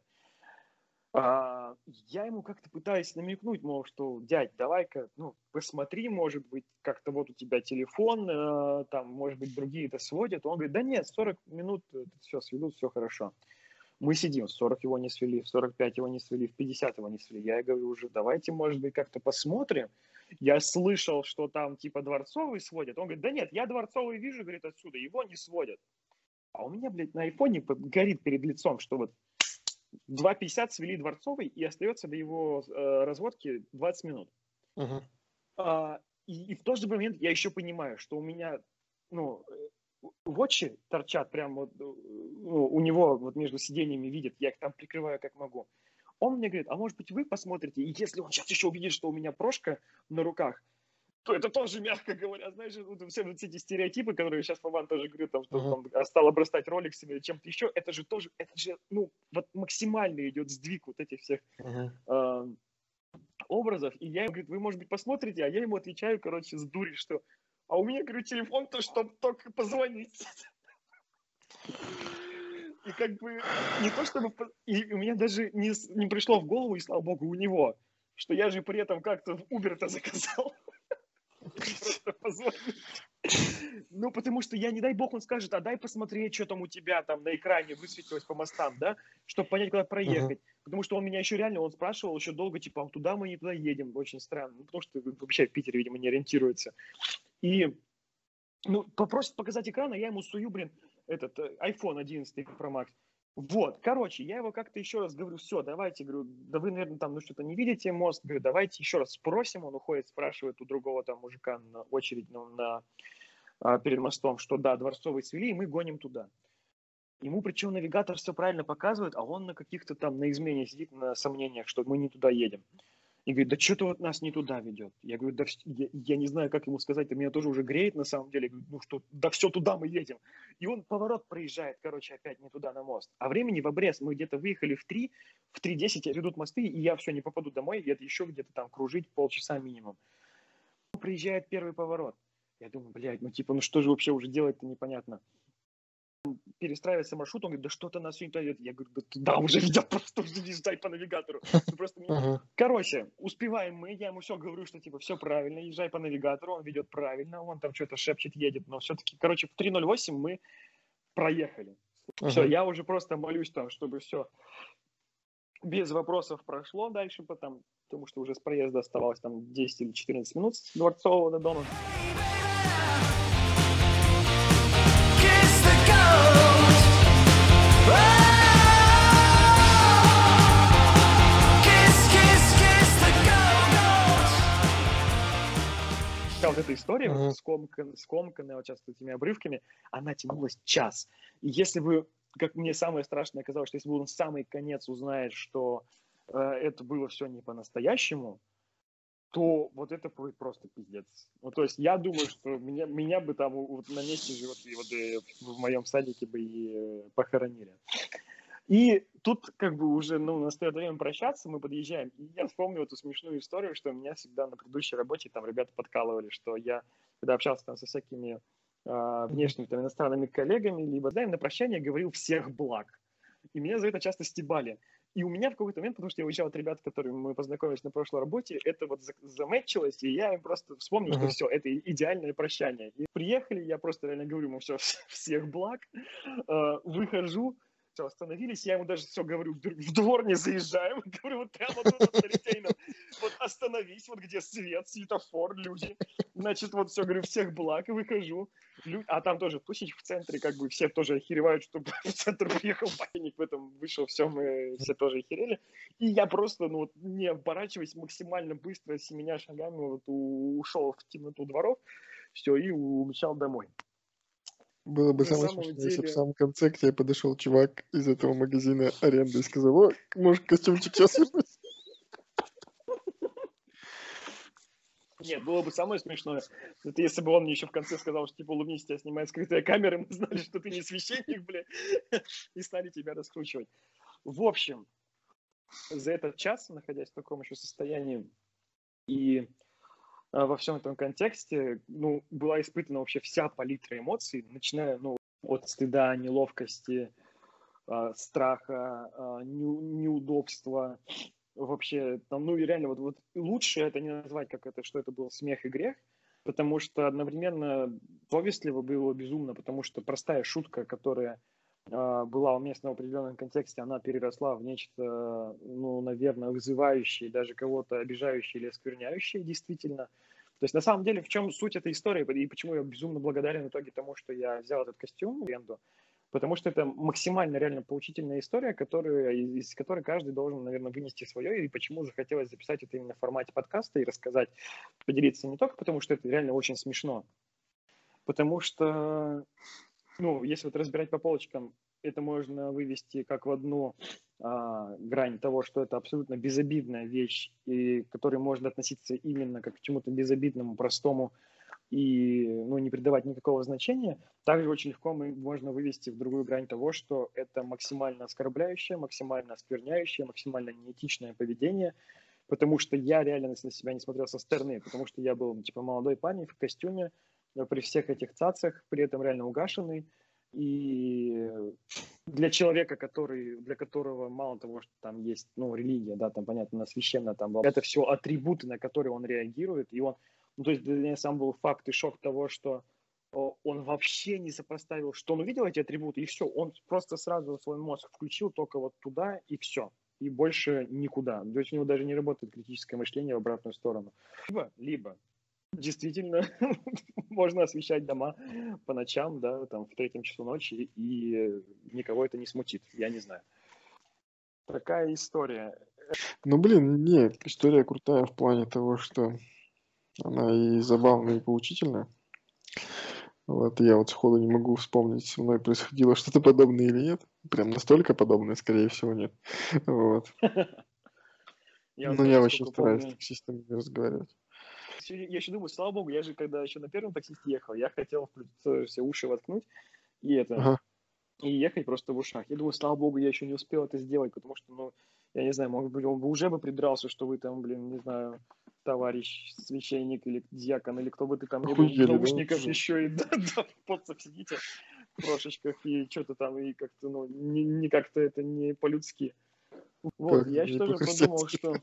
А, я ему как-то пытаюсь намекнуть, мол, что, дядь, давай-ка, ну, посмотри, может быть, как-то вот у тебя телефон, э, там, может быть, другие это сводят. Он говорит, да нет, сорок минут, все, сведут, все хорошо. Мы сидим, в сорок его не свели, в сорок пять его не свели, в пятьдесят его не свели. Я говорю уже, давайте, может быть, как-то посмотрим. Я слышал, что там типа Дворцовый сводят. Он говорит, да нет, я Дворцовый вижу, говорит, отсюда, его не сводят. А у меня, блядь, на айфоне горит перед лицом, что вот два пятьдесят свели Дворцовый, и остается до его э, разводки двадцать минут. Uh-huh. А, и, и в тот же момент я еще понимаю, что у меня, ну... вотчи торчат прямо, вот, ну, у него вот между сиденьями видят, я их там прикрываю как могу. Он мне говорит, а может быть вы посмотрите, и если он сейчас еще увидит, что у меня прошка на руках, то это тоже, мягко говоря, знаешь, все вот эти стереотипы, которые сейчас Лаван тоже говорит, там, что uh-huh. там стал обрастать роликсами или чем-то еще, это же тоже, это же, ну, вот максимально идет сдвиг вот этих всех uh-huh. э, образов. И я ему говорю, вы, может быть, посмотрите, а я ему отвечаю, короче, с дури, что... А у меня, говорю, телефон-то, чтобы только позвонить. И как бы не то, чтобы... И у меня даже не, не пришло в голову, и слава богу, у него, что я же при этом как-то в Uber-то заказал. Просто позвонить. Ну, потому что я, не дай бог, он скажет, а дай посмотреть, что там у тебя там на экране высветилось по мостам, да, чтобы понять, куда проехать. Uh-huh. Потому что он меня еще реально, он спрашивал еще долго, типа, а туда мы не туда едем, очень странно. Ну, потому что вообще в Питере, видимо, не ориентируется. И, ну, попросит показать экран, а я ему сую, блин, этот, iPhone одиннадцать Pro Max. Вот, короче, я его как-то еще раз говорю, все, давайте, говорю, да вы, наверное, там, ну, что-то не видите, мост, говорю, давайте еще раз спросим, он уходит, спрашивает у другого там мужика на очередь, ну, на, а, перед мостом, что да, Дворцовый свели, и мы гоним туда. Ему, причем, навигатор все правильно показывает, а он на каких-то там, на измене сидит, на сомнениях, что мы не туда едем. И говорит, да что-то вот нас не туда ведет. Я говорю, да я, я не знаю, как ему сказать, меня тоже уже греет на самом деле. Я говорю, ну что, да все туда мы едем. И он поворот проезжает, короче, опять не туда на мост. А времени в обрез, мы где-то выехали в три, в три десять ведут мосты, и я все, не попаду домой, и это еще где-то там кружить полчаса минимум. Он проезжает первый поворот. Я думаю, блядь, ну типа, ну что же вообще уже делать-то непонятно. Перестраивается маршрут, он говорит, да что-то нас не идет. Я говорю, да туда уже ведет, просто не ждай по навигатору. Просто меня... uh-huh. Короче, успеваем мы, я ему все говорю, что типа все правильно, езжай по навигатору, он ведет правильно, он там что-то шепчет, едет, но все-таки, короче, в три ноль восемь мы проехали. Uh-huh. Все, я уже просто молюсь там, чтобы все без вопросов прошло дальше, потом, потому что уже с проезда оставалось там десять или четырнадцать минут с Дворцового до дома. Вот эта история, uh-huh. скомканная, скомканная вот сейчас с этими обрывками, она тянулась час. И если бы, как мне самое страшное оказалось, что если бы он в самый конец узнает, что э, это было все не по-настоящему, то вот это будет просто пиздец. Ну, то есть я думаю, что меня, меня бы там вот на месте же вот, и вот и в моем садике бы и э, похоронили. И тут как бы уже, ну, настает время прощаться, мы подъезжаем. И я вспомнил эту смешную историю, что у меня всегда на предыдущей работе там ребята подкалывали, что я, когда общался там со всякими э, внешними там, иностранными коллегами, либо, знаем, на прощание говорил всех благ. И меня за это часто стебали. И у меня в какой-то момент, потому что я уезжал от ребят, с которыми мы познакомились на прошлой работе, это вот заметчилось, и я им просто вспомнил, uh-huh. что все, это идеальное прощание. И приехали, я просто реально говорю ему все, всех благ, э, выхожу, все, остановились, я ему даже все говорю, в двор не заезжаем, говорю, вот прямо тут авторитетно, вот остановись, вот где свет, светофор, люди, значит, вот все, говорю, всех благ, и выхожу. Лю... А там тоже тусить в центре, как бы все тоже охеревают, что в центр приехал паник, в этом вышел, все, мы все тоже охерели. И я просто, ну, не оборачиваясь, максимально быстро семеня шагами вот ушел в темноту дворов, все, и умчал домой. Было бы самое смешное, деле... если бы в самом конце к тебе подошел чувак из этого магазина аренды и сказал: «О, может, костюмчик сейчас вернусь?» Нет, было бы самое смешное, это если бы он мне еще в конце сказал, что типа улыбнись, тебя снимает скрытая камера, мы знали, что ты не священник, бля, и стали тебя раскручивать. В общем, за этот час, находясь в таком еще состоянии и а, во всем этом контексте, ну, была испытана вообще вся палитра эмоций, начиная, ну, от стыда, неловкости, а, страха, а, не, неудобства. Вообще, там, ну и реально, вот, вот лучше это не назвать, как это, что это был смех и грех, потому что одновременно повестливо было безумно, потому что простая шутка, которая э, была уместна в определенном контексте, она переросла в нечто, ну, наверное, вызывающее, даже кого-то обижающее или оскверняющее, действительно. То есть, на самом деле, в чем суть этой истории, и почему я безумно благодарен в итоге тому, что я взял этот костюм в аренду, потому что это максимально реально поучительная история, которая, из которой каждый должен, наверное, вынести свое. И почему захотелось записать это именно в формате подкаста и рассказать, поделиться не только потому, что это реально очень смешно. Потому что, ну, если вот разбирать по полочкам, это можно вывести как в одну а, грань того, что это абсолютно безобидная вещь, и к которой можно относиться именно как к чему-то безобидному, простому, и, ну, не придавать никакого значения. Также очень легко мы, можно вывести в другую грань того, что это максимально оскорбляющее, максимально оскверняющее, максимально неэтичное поведение, потому что я реально на себя не смотрел со стороны, потому что я был, типа, молодой парень в костюме, при всех этих цацах, при этом реально угашенный, и для человека, который, для которого мало того, что там есть, ну, религия, да, там, понятно, священно, там, это все атрибуты, на которые он реагирует, и он... Ну, то есть для меня сам был факт и шок того, что он вообще не сопоставил, что он увидел эти атрибуты, и все, он просто сразу свой мозг включил только вот туда, и все, и больше никуда. То есть у него даже не работает критическое мышление в обратную сторону. Либо, либо действительно можно освещать дома по ночам, да, там в третьем часу ночи, и никого это не смутит, я не знаю. Такая история. Ну, блин, нет, история крутая в плане того, что... Она и забавная, и поучительная. Вот я вот сходу не могу вспомнить, со мной происходило что-то подобное или нет. Прям настолько подобное, скорее всего, нет. Вот. Но я очень стараюсь с таксистами не разговаривать. Я еще думаю, слава богу, я же когда еще на первом таксисте ехал, я хотел все уши воткнуть и это и ехать просто в ушах. Я думаю, слава богу, я еще не успел это сделать, потому что, ну, я не знаю, может быть, он бы уже бы придрался, что вы там, блин, не знаю, товарищ священник или дьякон, или кто бы ты там не был, в наушниках да? еще и да, да, просто сидите в крошечках и что-то там, и как-то, ну, не, не как-то это не по-людски. Вот, как я еще тоже подумал, что...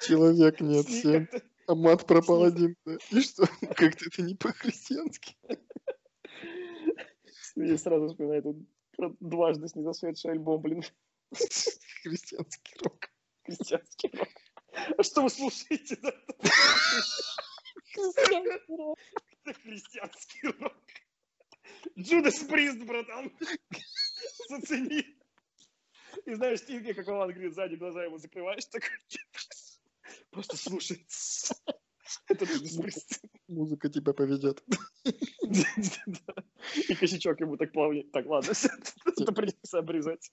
Человек нет всем, а мат пропал один. И что, как-то это не по-христиански. Я сразу вспоминаю этот дважды снизошедший альбом, блин. Христианский рок. Христианский рок. А что вы слушаете? Христианский рок. Христианский рок. Джудас Прист, братан. Зацени. И знаешь, ты, как Лаван говорит, сзади глаза его закрываешь, такой... Просто слушай. Это Джудас Прист. Музыка тебя поведет. И косячок ему так плавнет. Так, ладно, это придется обрезать.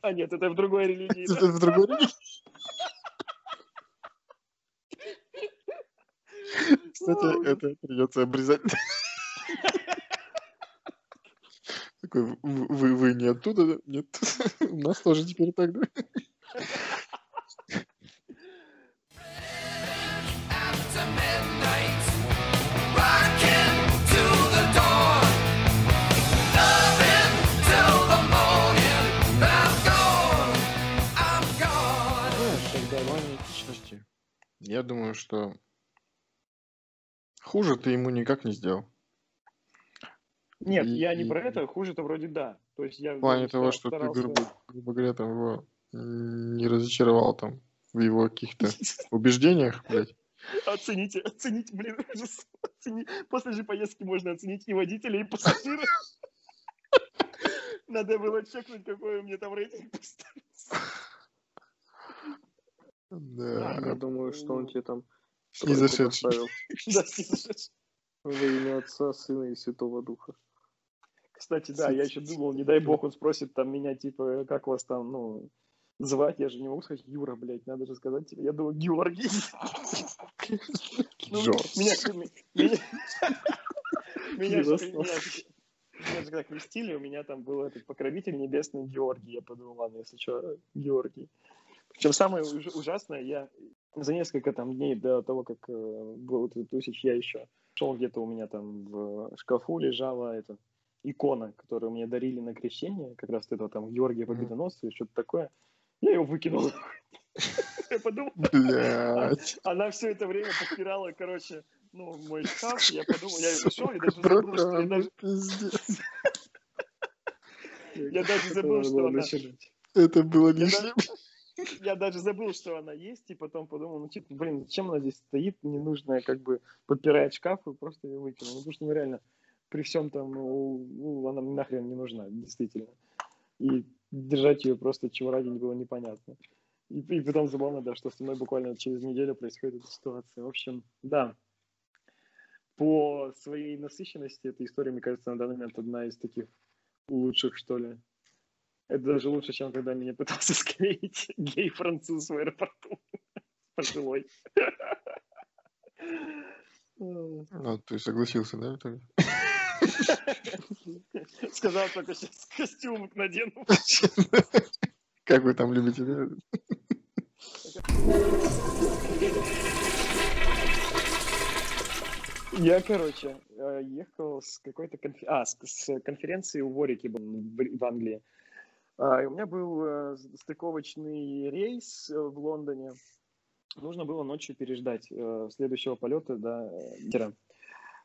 А нет, это в другой религии. Это в другой религии. Кстати, это придется обрезать. Такой, вы не оттуда? Нет. У нас тоже теперь так, да? Rockin' to the dawn, lovin' till the morning. я думаю, что хуже ты ему никак не сделал. Нет, и, я не и... про это, хуже-то вроде да. То есть я в плане того, что старался... ты, грубо, грубо говоря, там его не разочаровал там в его каких-то убеждениях, блядь. Оцените, оцените, блин, ужас. Оцени... После же поездки можно оценить и водителя, и пассажира. Надо было чекнуть, какой у меня там рейтинг поставился. Да. Я думаю, что он тебе там... Снизошедший. Да, снизошедший. Во имя Отца, Сына и Святого Духа. Кстати, да, я еще думал, не дай бог, он спросит там меня, типа, как вас там, ну, звать, я же не могу сказать Юра, блядь, надо же сказать тебе. Я думаю, Георгий. Меня же так крестили, у меня там был этот покровитель небесный Георгий. Я подумал, ладно, если что, Георгий. Причем самое ужасное, я за несколько там дней до того, как был этот тусич, я еще шел, где-то у меня там в шкафу лежала эта икона, которую мне дарили на крещение, как раз этого там Георгия Победоносца и что-то такое. Я ее выкинул. Я подумал, она все это время подпирала, короче, ну, мой шкаф. Я подумал, я ее пришел, я даже забыл, что она... Я даже забыл, что она... Это было лишним. Я даже забыл, что она есть, и потом подумал, ну, типа, блин, зачем она здесь стоит, ненужная, как бы, подпирает шкаф, и просто ее выкинул. Ну, потому что, ну, реально, при всем там, ну, она нахрен не нужна, действительно. И держать ее просто чего ради было непонятно. И, и потом забавно, да, что со мной буквально через неделю происходит эта ситуация. В общем, да, по своей насыщенности эта история, мне кажется, на данный момент одна из таких лучших, что ли. Это даже лучше, чем когда меня пытался склеить гей-француз в аэропорту. Пожилой. Ну, ты согласился, да, Виталий? Сказал только, сейчас костюм надену. Как вы там любите, да? Я, короче, ехал с какой-то конф... а, с конференции у Ворики в Англии. Uh, у меня был uh, стыковочный рейс uh, в Лондоне. Нужно было ночью переждать uh, следующего полета до вечера.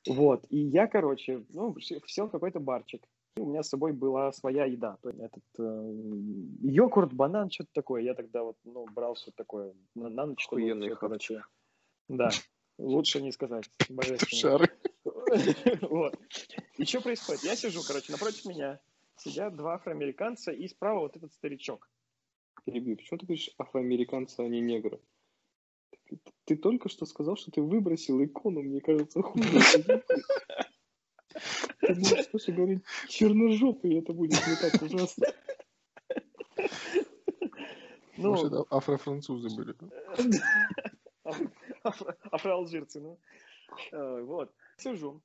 Вот. И я, короче, ну, сел в какой-то барчик. И у меня с собой была своя еда. Этот, uh, йогурт, банан, что-то такое. Я тогда вот, ну, брал что-то такое. На, на ночь, что-то, короче. Да. Лучше не сказать. Божественно. И что происходит? Я сижу, короче, напротив меня сидят два афроамериканца, и справа вот этот старичок. Перебью, почему ты говоришь афроамериканцы, а не негры? Ты, ты, ты только что сказал, что ты выбросил икону, мне кажется, хуже. Ты будешь просто говорить черножопый, это будет не так ужасно. Может, это афрофранцузы были. Афроалжирцы, ну. Вот. Сижу.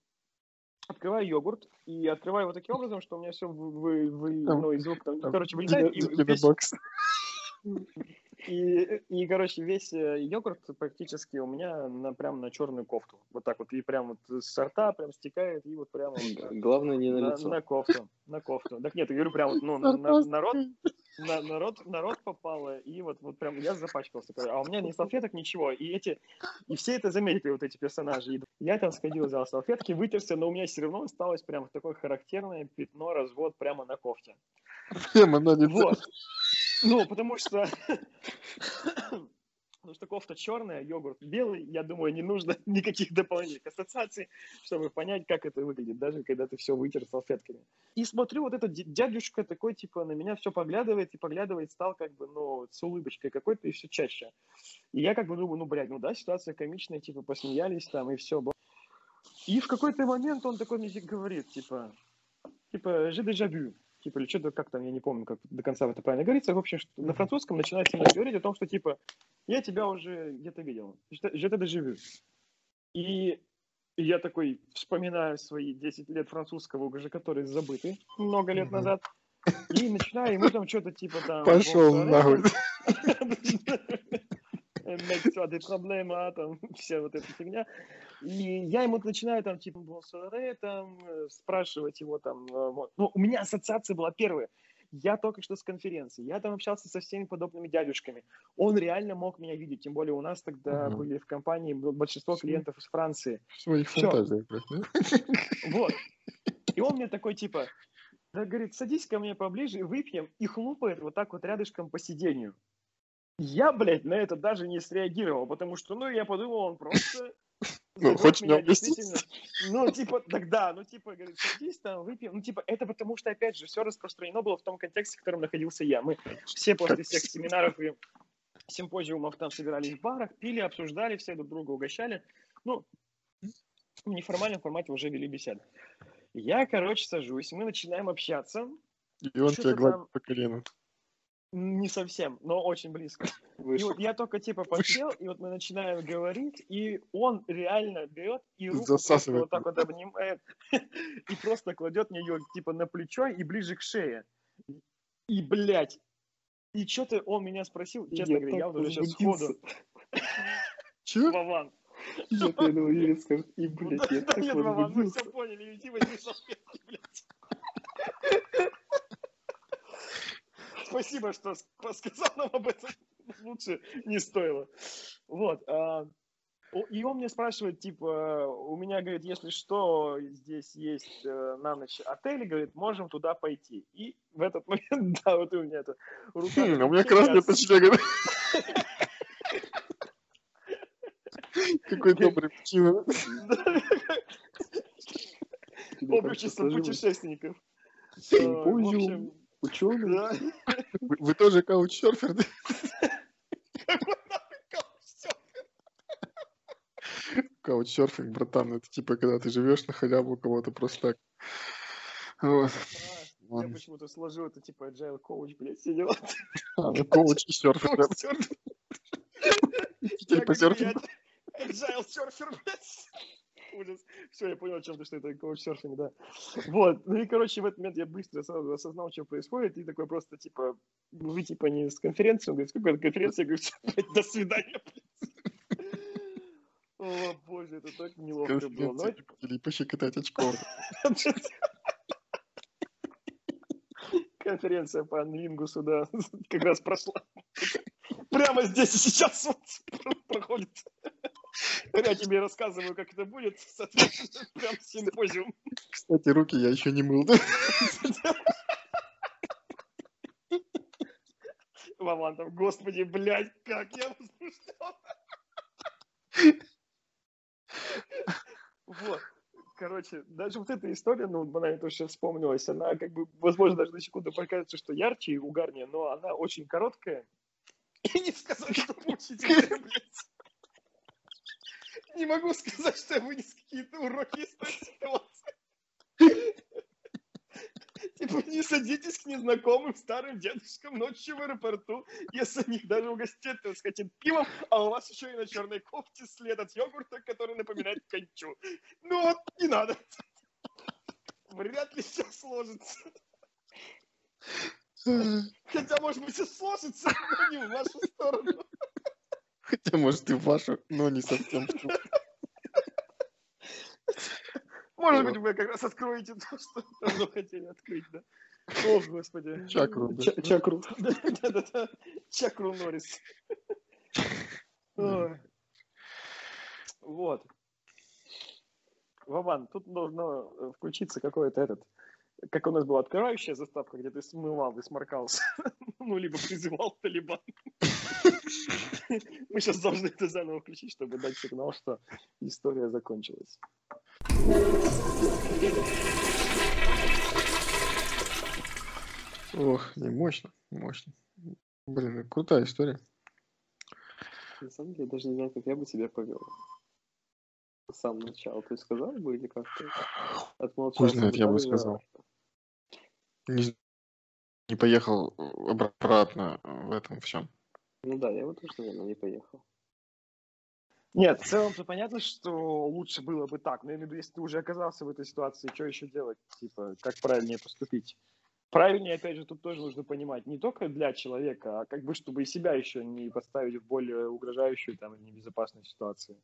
Открываю йогурт и открываю вот таким образом, что у меня все вы, вы, вы, там, ну, и звук там, там, короче, вылетает. И, весь... и, и, короче, весь йогурт практически у меня на, прям на черную кофту. Вот так вот. И прям вот с рта прям стекает. И вот прямо... Главное, не на лицо. На, на кофту. На кофту. Так нет, я говорю, прям вот, ну, на, на, на, рот, на, на, рот, на рот попало. И вот, вот прям я запачкался. А у меня ни салфеток, ничего. И эти... И все это заметили, вот эти персонажи. Я там сходил, взял салфетки, вытерся, но у меня все равно осталось прям такое характерное пятно, развод прямо на кофте. Прямо на лицо. Вот. Ну, потому что... Потому что кофта черная, йогурт белый, я думаю, не нужно никаких дополнительных ассоциаций, чтобы понять, как это выглядит, даже когда ты все вытер салфетками. И смотрю, вот этот дядюшка такой, типа, на меня все поглядывает, и поглядывает стал, как бы, ну, с улыбочкой какой-то, и все чаще. И я как бы думаю, ну, блядь, ну да, ситуация комичная, типа, посмеялись там, и все. И в какой-то момент он такой мне говорит, типа, типа, «Je déjà vu». Типа, или что-то как там, я не помню, как до конца это правильно говорится. В общем, на французском начинается говорить о том, что, типа, я тебя уже где-то видел. Я тогда живу. И я такой вспоминаю свои десять лет французского, уже которые забыты много лет назад. И начинаю ему там что-то, типа, там... Пошел нахуй. Des problèmes, а, там, вся вот эта фигня. И я ему начинаю там, типа, там, спрашивать его там, вот. Но у меня ассоциация была первая. я только что с конференции, я там общался со всеми подобными дядюшками, он реально мог меня видеть, тем более у нас тогда угу. были в компании большинство клиентов из Франции. В своих фантазиях. Вот. И он мне такой, типа, да, говорит, садись ко мне поближе, выпьем, и хлопает вот так вот рядышком по сиденью. Я, блядь, на это даже не среагировал, потому что, ну, я подумал, он просто... Ну, хочешь меня действительно... Ну, типа, тогда, ну, типа, говорит, садись там, выпьем. Ну, типа, это потому что, опять же, все распространено было в том контексте, в котором находился я. Мы все после всех семинаров и симпозиумов там собирались в барах, пили, обсуждали, все друг друга угощали. Ну, в неформальном формате уже вели беседы. Я, короче, сажусь, мы начинаем общаться. И он тебя гладит там... по колену. Не совсем, но очень близко. Вышел. И вот я только типа подсел, и вот мы начинаем говорить, и он реально берет и руку вот так вот обнимает, и просто кладет мне ее типа на плечо и ближе к шее. И, блядь, и что-то он меня спросил, честно говоря, я вот уже сейчас сходу. Че? Лаван. Я думал, Юрец скажет, и, блядь, я так возбудился. Нет, Лаван, мы все поняли, иди возьми салфетку, блядь. Спасибо, что сказал нам об этом. Лучше не стоило. Вот. И он мне спрашивает, типа, у меня, говорит, если что, здесь есть на ночь отель, говорит, можем туда пойти. И в этот момент, да, вот у меня это рука... Хм, у меня как раз нет ночлега. Какой добрый пчел. Общество путешественников. Симпозиум. Ученый? Да. Вы, вы тоже каучсерфер? Какой нахуй каучсерфер? Каучсерфинг, братан, это типа когда ты живешь на халяву кого-то просто так. Вот. А, я почему-то сложил это типа agile коуч, блядь, все дела. А, ну коуч и серфер. Agile серфер, блядь. Ужас. Все, я понял, чем-то, что это коучсерфинг, да. Вот. Ну и, короче, в этот момент я быстро сразу осознал, что происходит, и такой просто, типа, вы, типа, не с конференцией, он говорит, с какой-то конференцией, я говорю, все, блядь, до свидания, блядь. О, боже, это так неловко было. Или пощекотать очков. Конференция по анлингусу, да, как раз прошла. Прямо здесь и сейчас вот проходит. Я тебе рассказываю, как это будет, соответственно, прям симпозиум. Кстати, руки я еще не мыл. Лавантов, господи, блядь, как я возбуждал. Вот, короче, даже вот эта история, ну, банально то, что вспомнилась, она как бы, возможно, даже на секунду покажется, что ярче и угарнее, но она очень короткая. И не сказать, что мучительная, блядь. Не могу сказать, что я вынес какие-то уроки из той ситуации. Типа, не садитесь к незнакомым старым дедушкам ночью в аэропорту, если них даже угостят, то схотят пивом, а у вас еще и на черной кофте след от йогурта, который напоминает кончу. Ну вот, не надо. Вряд ли все сложится. Хотя, может быть, и сложится, но не в вашу сторону. Хотя, может, и вашу, но не совсем. Может быть, вы как раз откроете то, что давно хотели открыть, да? О, господи. Чакру. Чакру. Да-да-да. Чакру Норрис. Вот. Вован, тут должно включиться какой-то этот... Как у нас была открывающая заставка, где ты смывал и сморкался. Ну, либо призывал Талибан. Мы сейчас должны это заново включить, чтобы дать сигнал, что история закончилась. Ох, не мощно, мощно. Блин, крутая история. На самом деле, я даже не знаю, как я бы себя повел. С самого начала. Ты сказал бы или как-то отмолчался? Пусть нет, я бы сказал. Не, не поехал обратно в этом всем. Ну да, я вот тоже, наверное, не поехал. Нет, в целом-то понятно, что лучше было бы так. Но я имею в виду, если ты уже оказался в этой ситуации, что еще делать? Типа, как правильнее поступить? Правильнее, опять же, тут тоже нужно понимать. Не только для человека, а как бы, чтобы и себя еще не поставить в более угрожающую там небезопасную ситуацию.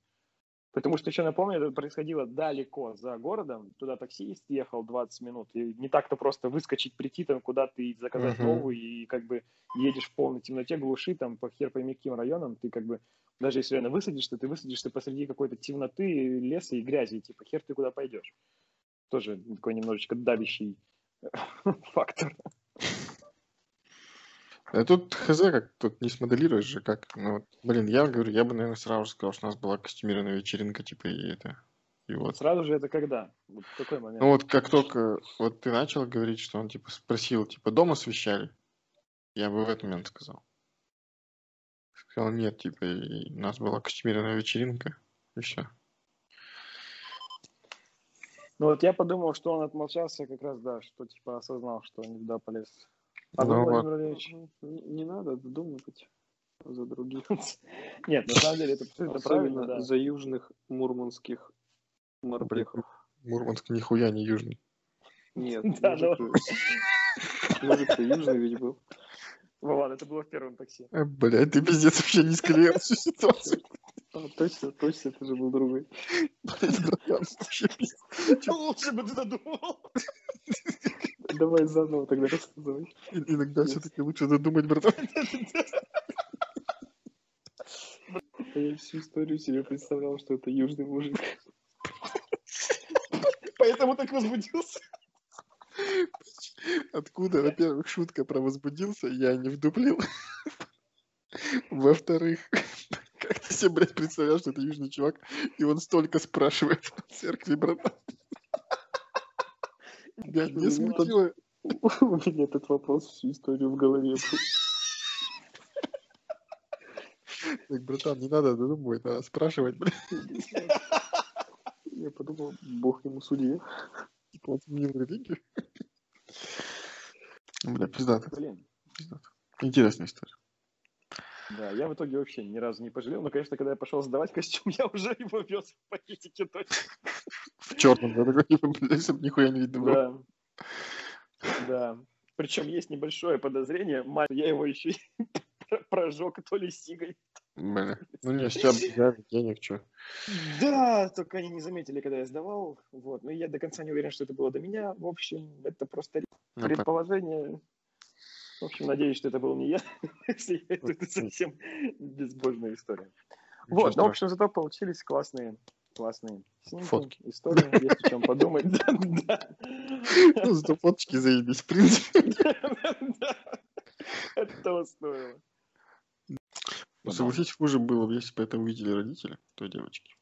Потому что еще напомню, это происходило далеко за городом. Туда таксист ехал двадцать минут. И не так-то просто выскочить, прийти там куда ты, заказать uh-huh. новую, и как бы едешь в полной темноте, глуши, там по хер пойми каким районам. Ты как бы, даже если реально высадишься, ты высадишься посреди какой-то темноты, леса и грязи. И типа хер ты куда пойдешь. Тоже такой немножечко давящий фактор. Тут хз, как тут не смоделируешь же, как, ну, вот, блин, я говорю, я бы, наверное, сразу же сказал, что у нас была костюмированная вечеринка, типа, и это, и вот. Сразу же это когда? Вот в какой момент? Ну, вот как только, вот ты начал говорить, что он, типа, спросил, типа, дом освещали, я бы в этот момент сказал. Сказал, нет, типа, и у нас была костюмированная вечеринка, и все. Ну, вот я подумал, что он отмолчался как раз, да, что, типа, осознал, что он не туда полез. А ну, вы, Владимир Ильич, не надо думать за других. Нет, на самом деле это абсолютно правильно. Да. За южных мурманских морпехов. Мурманск нихуя не южный. Нет, да, мужик, да. Мужик-то южный ведь был. Вован, это было в первом такси. А, блядь, ты пиздец вообще не склеил всю ситуацию. А, точно, точно, ты же был другой. Лучше бы ты додумал. Давай заново тогда рассказывай. Иногда все-таки лучше задумать, братан. Я всю историю себе представлял, что это южный мужик. Поэтому так возбудился. Откуда, во-первых, шутка про возбудился, я не вдуплил. Во-вторых, как ты себе, блядь, представлял, что это южный чувак, и он столько спрашивает в церкви, братан. Блядь, не смутило. У меня этот вопрос всю историю в голове был. Так, братан, не надо додумывать, надо спрашивать, блядь. Я подумал, бог ему судья. Типа, он сменил религию. Бля, пиздато. Блин. Пиздато. Интересная история. Да, я в итоге вообще ни разу не пожалел, но, конечно, когда я пошел сдавать костюм, я уже его вез в пакетике точно. В черном, да, такой, нихуя не видно было. Да, причем есть небольшое подозрение, я его еще прожег то ли сигой. Бля, ну не, сейчас денег, что. Да, только они не заметили, когда я сдавал, вот, но я до конца не уверен, что это было до меня, в общем, это просто предположение... В общем, надеюсь, что это был не я, если это, это совсем безбожная история. Ничего вот, страшного. В общем, зато получились классные, классные снимки, фотки. Истории, есть о чем подумать. Ну, зато фоточки заебись, в принципе. Это того стоило. Согласитесь, хуже было бы, если бы это увидели родители той девочки.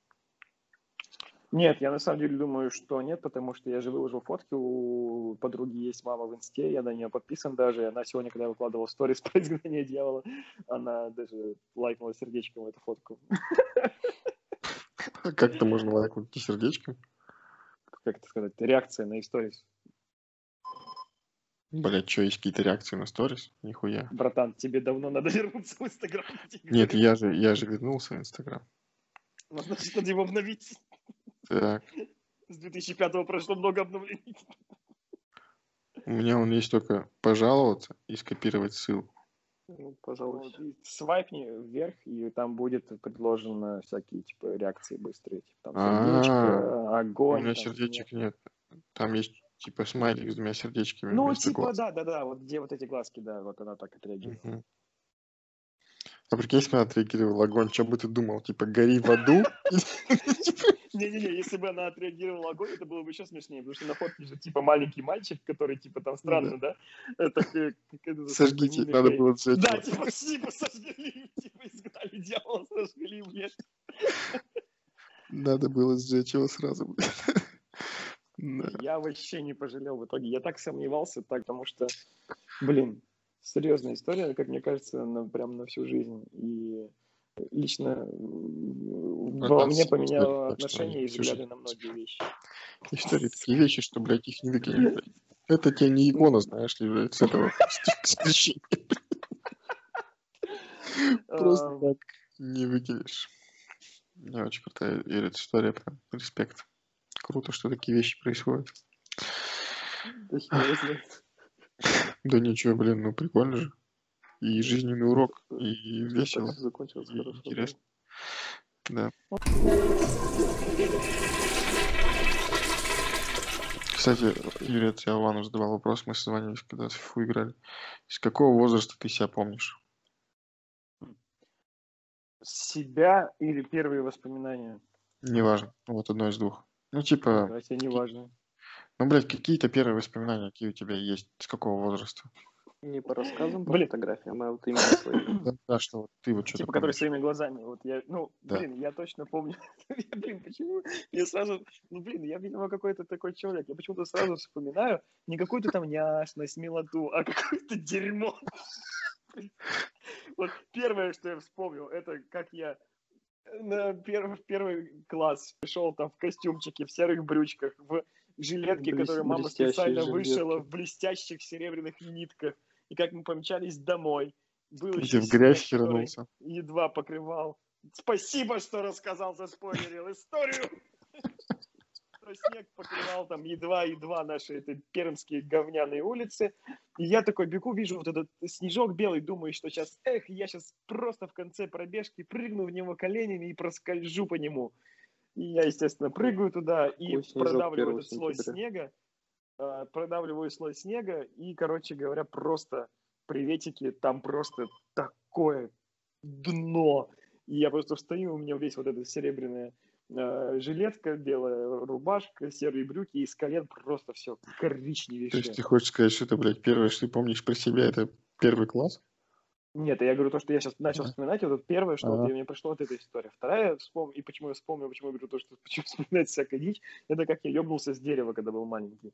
Нет, я на самом деле думаю, что нет, потому что я же выложил фотки, у подруги есть мама в инсте, я на нее подписан даже, она сегодня, когда я выкладывал сторис про изгнание дьявола, она даже лайкнула сердечком эту фотку. Как-то можно лайкнуть сердечком? Как это сказать? Реакция на сторис. Блять, что, есть какие-то реакции на сторис? Нихуя. Братан, тебе давно надо вернуться в Инстаграм. Нет, я же, я же вернулся в Инстаграм. Ну, значит, надо его обновить. Так. С две тысячи пятого прошло много обновлений. У меня он есть только пожаловаться и скопировать ссылку. Ну, пожалуйста. Свайпни вверх, и там будет предложено всякие типа реакции быстрые. Типа, там сердечко, огонь. У меня сердечек нет. Там есть типа смайлик с двумя сердечками. Ну, типа, да, да, да. Вот где вот эти глазки, да, вот она так отреагировала. А прикинь, если бы она отреагировала огонь, что бы ты думал? Типа, гори в аду? Не-не-не, если бы она отреагировала огонь, это было бы еще смешнее, потому что на фотке же, типа, маленький мальчик, который, типа, там странно, да? Сожгите, надо было сжечь. Да, типа, типа, сожгли, типа, изгнали дьявола, сожгли, блядь. Надо было сжечь его сразу, блядь. Я вообще не пожалел в итоге. Я так сомневался, так, потому что, блин, серьезная история, как мне кажется, на, прям на всю жизнь. И лично во мне поменяло отношение и взгляды на многие вещи. Истории, такие вещи, что, блядь, их не выкинешь. Это тебе не икона, знаешь ли, блядь, с этого священия. Просто так не выкинешь. Я очень крутая история, прям респект. Круто, что такие вещи происходят. Да ничего, блин, ну прикольно же. И жизненный урок, и весело, и интересно. Да. Кстати, Юрец, я Лавану задавал вопрос, мы созвонились, когда в фифу играли. С какого возраста ты себя помнишь? Себя или первые воспоминания? Неважно, вот одно из двух. Ну, типа... Да, тебе неважно. Ну, блядь, какие-то первые воспоминания, какие у тебя есть, с какого возраста? Не по рассказам, по блин. Фотографиям, а вот именно своими. Да, да, что вот ты вот что-то типа, помнишь. Который своими глазами. Вот я, ну, да. Блин, я точно помню. я, блин, почему я сразу... Ну, блин, я, видимо, какой-то такой человек. Я почему-то сразу вспоминаю не какую-то там няшность, милоту, а какое-то дерьмо. Вот первое, что я вспомнил, это как я на первый, первый класс пришел там в костюмчике, в серых брючках, в жилетке, Блес... которую мама специально жилетки. Вышила, в блестящих серебряных нитках. И как мы помчались домой. Был еще в грязь вернулся. Едва покрывал. Спасибо, что рассказал, заспойлерил историю. Снег покрывал там едва-едва наши эти пермские говняные улицы. И я такой бегу, вижу вот этот снежок белый, думаю, что сейчас, эх, я сейчас просто в конце пробежки прыгну в него коленями и проскольжу по нему. И я, естественно, прыгаю туда и продавливаю этот слой снега. продавливаю слой снега и, короче говоря, просто приветики, там просто такое дно. И я просто встаю, у меня весь вот эта серебряная э, жилетка, белая рубашка, серые брюки, и с колен просто все коричневее. То есть ты хочешь сказать, что это, блядь, первое, что ты помнишь про себя, это первый класс? Нет, я говорю то, что я сейчас начал вспоминать, вот это первое, что вот, мне пришло, вот эта история. Вторая, вспом... и почему я вспомнил, почему я говорю то, что почему вспоминать всякая дичь, это как я ебнулся с дерева, когда был маленький.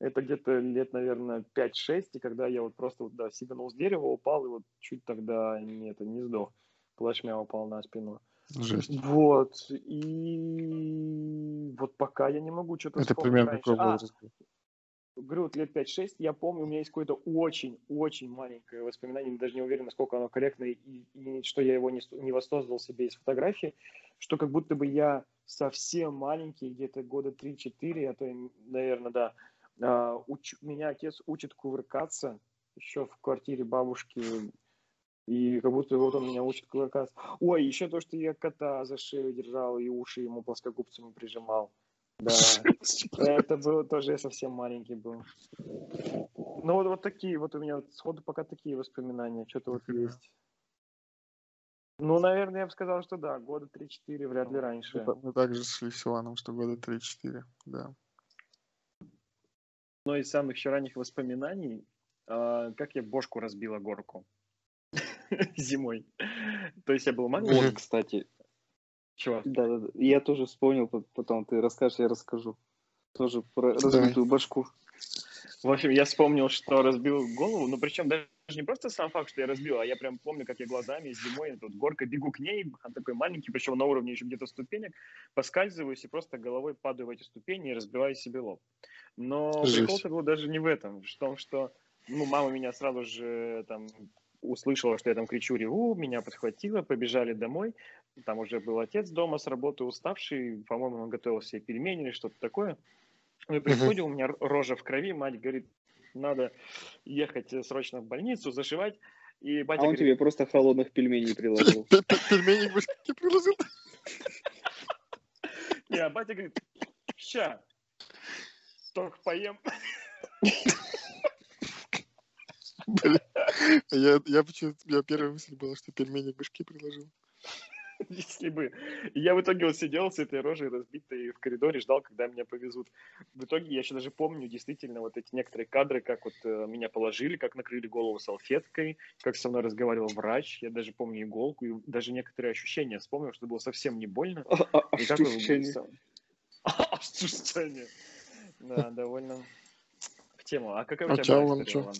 Это где-то лет, наверное, пять-шесть, и когда я вот просто вот, да, сиганул с дерева, упал, и вот чуть тогда нет, не сдох. Плашмя упал на спину. Жесть. Вот, и вот пока я не могу что-то это вспомнить. Это примерно пробовал. Говорю, вот лет пять-шесть, я помню, у меня есть какое-то очень-очень маленькое воспоминание, даже не уверен, насколько оно корректно, и, и что я его не, не воссоздал себе из фотографии, что как будто бы я совсем маленький, где-то года три-четыре, а то, наверное, да, а, уч, меня отец учит кувыркаться еще в квартире бабушки, и как будто вот он меня учит кувыркаться. Ой, еще то, что я кота за шею держал и уши ему плоскогубцами прижимал. Да, это было тоже, я совсем маленький был. Ну вот, вот такие, вот у меня вот сходу пока такие воспоминания, что-то вот есть. Ну, наверное, я бы сказал, что да, года три-четыре, вряд ли раньше. Мы также шли с Иваном, что года три-четыре, да. Но из самых еще ранних воспоминаний, э, как я бошку разбила горку зимой. То есть я был маленький. Вот, кстати... Чего? Да, да, да. Я тоже вспомнил, потом ты расскажешь, я расскажу. Тоже про разбитую башку. В общем, я вспомнил, что разбил голову, но причем даже не просто сам факт, что я разбил, а я прям помню, как я глазами зимой, тут горка, бегу к ней, он такой маленький, причем на уровне еще где-то ступенек, поскальзываюсь и просто головой падаю в эти ступени и разбиваю себе лоб. Но прикол-то был даже не в этом, в том, что ну, мама меня сразу же там... услышала, что я там кричу, реву, меня подхватило, побежали домой. Там уже был отец дома с работы уставший, по-моему, он готовил себе пельмени или что-то такое. И приходил, у меня рожа в крови, мать говорит, надо ехать срочно в больницу, зашивать. И батя а он говорит, тебе просто холодных пельменей приложил. Пельменей башки приложил? Не, а батя говорит, ща, только поем. Блин, я, я почему-то, у меня первая мысль была, что пельмени башки приложил. Если бы. Я в итоге вот сидел с этой рожей разбитой в коридоре, ждал, когда меня повезут. В итоге я еще даже помню действительно вот эти некоторые кадры, как вот э, меня положили, как накрыли голову салфеткой, как со мной разговаривал врач. Я даже помню иголку и даже некоторые ощущения вспомнил, что было совсем не больно. Ощущения. Ощущения. Да, довольно в тему. А какая у тебя история?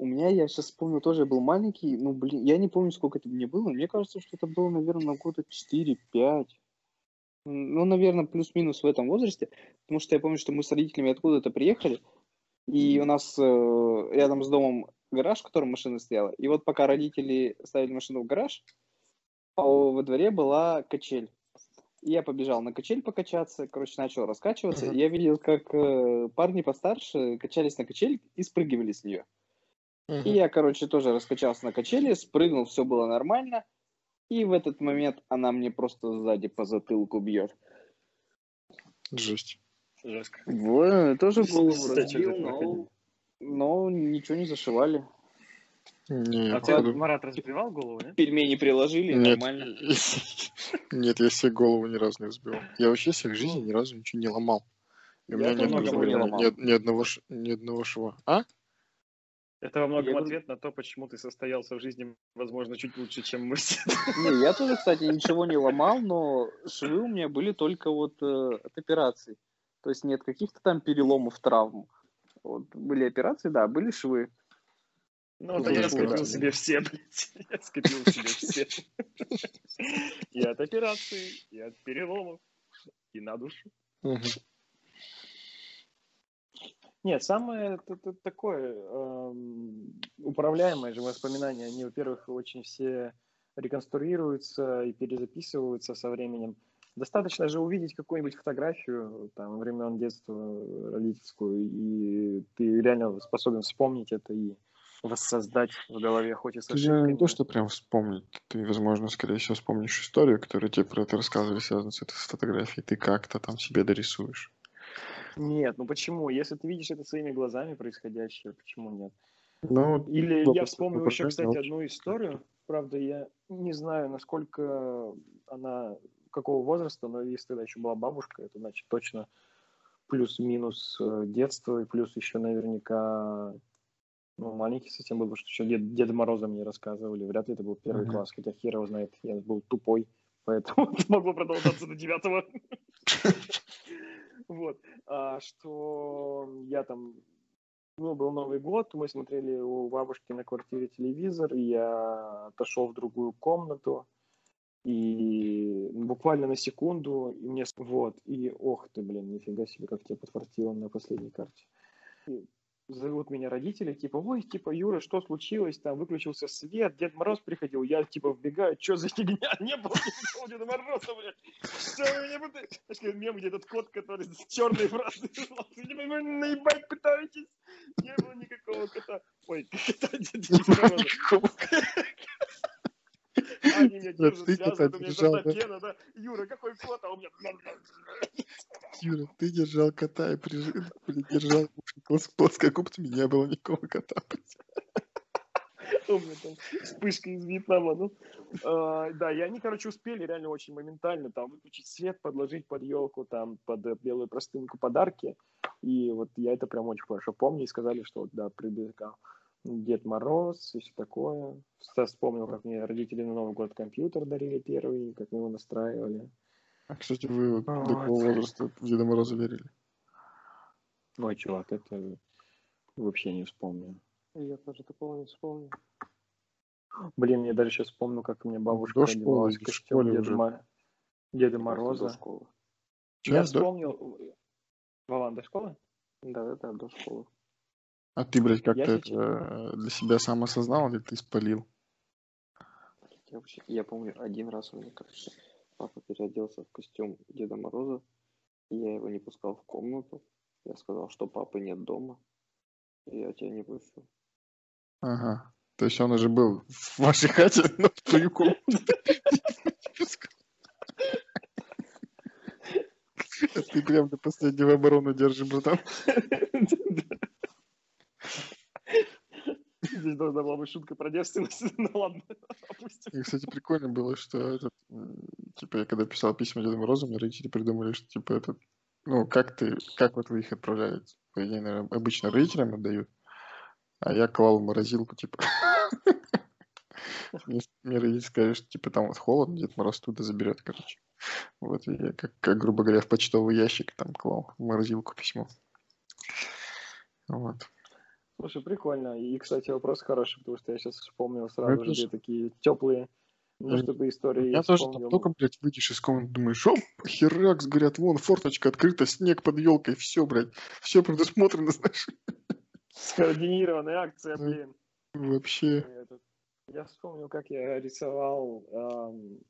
У меня, я сейчас вспомню, тоже был маленький, ну, блин, я не помню, сколько это мне было, мне кажется, что это было, наверное, года четыре-пять, ну, наверное, плюс-минус в этом возрасте, потому что я помню, что мы с родителями откуда-то приехали, и у нас э, рядом с домом гараж, в котором машина стояла, и вот пока родители ставили машину в гараж, во дворе была качель. И я побежал на качель покачаться, короче, начал раскачиваться, uh-huh. и я видел, как э, парни постарше качались на качель и спрыгивали с нее. И я, короче, тоже раскачался на качели, спрыгнул, все было нормально. И в этот момент она мне просто сзади по затылку бьет. Жесть. Жестко. Вот, тоже голову разбил, но, но ничего не зашивали. Не, а ты, Марат, разбивал голову, нет? Пельмени приложили, нет, нормально. Нет, я себе голову ни разу не разбивал. Я вообще себе в жизни ни разу ничего не ломал. И у меня ни одного, не ломал. Ни, ни, одного, ни одного шва. А? Это во многом я ответ на то, почему ты состоялся в жизни, возможно, чуть лучше, чем мы. Не, я тоже, кстати, ничего не ломал, но швы у меня были только вот э, от операций. То есть нет каких-то там переломов, травм. Вот, были операции, да, были швы. Ну, вот я скопил себе все, блядь. Я скопил себе все. И от операции, и от переломов, и на душу. Нет, самое такое управляемое же воспоминание, они, во-первых, очень все реконструируются и перезаписываются со временем. Достаточно же увидеть какую-нибудь фотографию там времен детства родительскую, и ты реально способен вспомнить это и воссоздать в голове, хоть и с ошибками. Не то, что прям вспомнить. Ты, возможно, скорее всего, вспомнишь историю, которую тебе про это рассказывали, связанную с этой фотографией. Ты как-то там себе дорисуешь. Нет, ну почему? Если ты видишь это своими глазами происходящее, почему нет? Ну, или вопрос, я вспомнил вопрос, еще, вопрос, кстати, одну историю. Правда, я не знаю, насколько она... какого возраста, но если тогда еще была бабушка, это значит точно плюс-минус детство, и плюс еще наверняка... Ну, маленький совсем был, потому что еще Дед, Деда Мороза мне рассказывали. Вряд ли это был первый mm-hmm. класс, хотя хер его знает. Я был тупой, поэтому могло продолжаться до девятого. Вот. А что я там... Ну, был Новый год, мы смотрели у бабушки на квартире телевизор, и я отошел в другую комнату, и буквально на секунду, и мне... Вот. И ох ты, блин, нифига себе, как тебя подфартило на последней карте. Зовут меня родители, типа, ой, типа, Юра, что случилось, там, выключился свет, Дед Мороз приходил, я, типа, вбегаю, что за фигня, не было, не было Деда Мороза, блядь, что вы меня пытаетесь, знаешь, мем, где этот кот, который с черной фразой, вы наебать пытаетесь, не было никакого кота, ой, кота Деда Мороза. Они меня держат, связывают, у меня кота Гена, да, Юра, какой кот, а у меня... Юра, ты держал кота и придержал плоскогубцами, не было никакого кота. У меня там вспышка из Вьетнама. Ну, э, да, и они, короче, успели реально очень моментально там выключить свет, подложить под елку, там, под белую простынку подарки. И вот я это прям очень хорошо помню. И сказали, что вот, да, прибегал Дед Мороз и все такое. Я вспомнил, как мне родители на Новый год компьютер дарили первый, как мы его настраивали. А, кстати, вы а, до какого это... возраста в Деда Мороза верили? Ой, чувак, это вообще не вспомню. Я тоже такого не вспомню. Блин, я даже сейчас вспомню, как у меня бабушка одевалась костюм Деда, Мор... Деда Мороза. Школы. Сейчас, я да? вспомнил... Вован, до школы? Да-да-да, до школы. А ты, блядь, как-то это сейчас... для себя сам осознал или ты спалил? Я, вообще... я помню, один раз у меня как-то... Папа переоделся в костюм Деда Мороза, и я его не пускал в комнату. Я сказал, что папы нет дома, и я тебя не пущу. Ага. То есть он уже был в вашей хате, но в твою комнату не пускал. Ты прям до последнего оборону держишь, братан. Здесь должна была быть шутка про девственность, ну ладно, опустим. И, кстати, прикольно было, что этот, типа, я когда писал письма Деду Морозу, мне родители придумали, что, типа, это, ну, как ты, как вот вы их отправляете? По идее, наверное, обычно родителям отдают, а я клал в морозилку, типа. Мне родители сказали, что, типа, там вот холодно, Дед Мороз туда заберет, короче. Вот я, как, грубо говоря, в почтовый ящик там клал в морозилку письмо. Вот. Слушай, прикольно. И, кстати, вопрос хороший, потому что я сейчас вспомнил сразу я же тоже... такие теплые, ну, чтобы истории... Я вспомнил. Тоже там только, блядь, выйдешь из комнаты, думаешь, оп, херакс, говорят, вон, форточка открыта, снег под елкой, все, блядь, все предусмотрено, знаешь. Скоординированная акция, блин. Вообще. Я вспомнил, как я рисовал эм,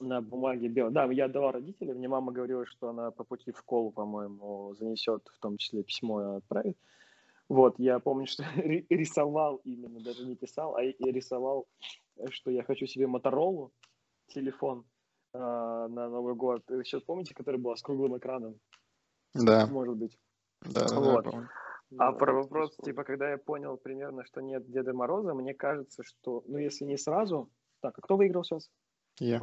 на бумаге белой. Да, я отдавал родителям, мне мама говорила, что она по пути в школу, по-моему, занесет, в том числе письмо и отправит. Вот, я помню, что рисовал именно, даже не писал, а я рисовал, что я хочу себе Motorola, телефон э, на Новый год. Сейчас помните, который был с круглым экраном? Да. Может быть. Да, вот. Да, да, а да, про вопрос, типа, когда я понял примерно, что нет Деда Мороза, мне кажется, что, ну, если не сразу... Так, а кто выиграл сейчас? Я.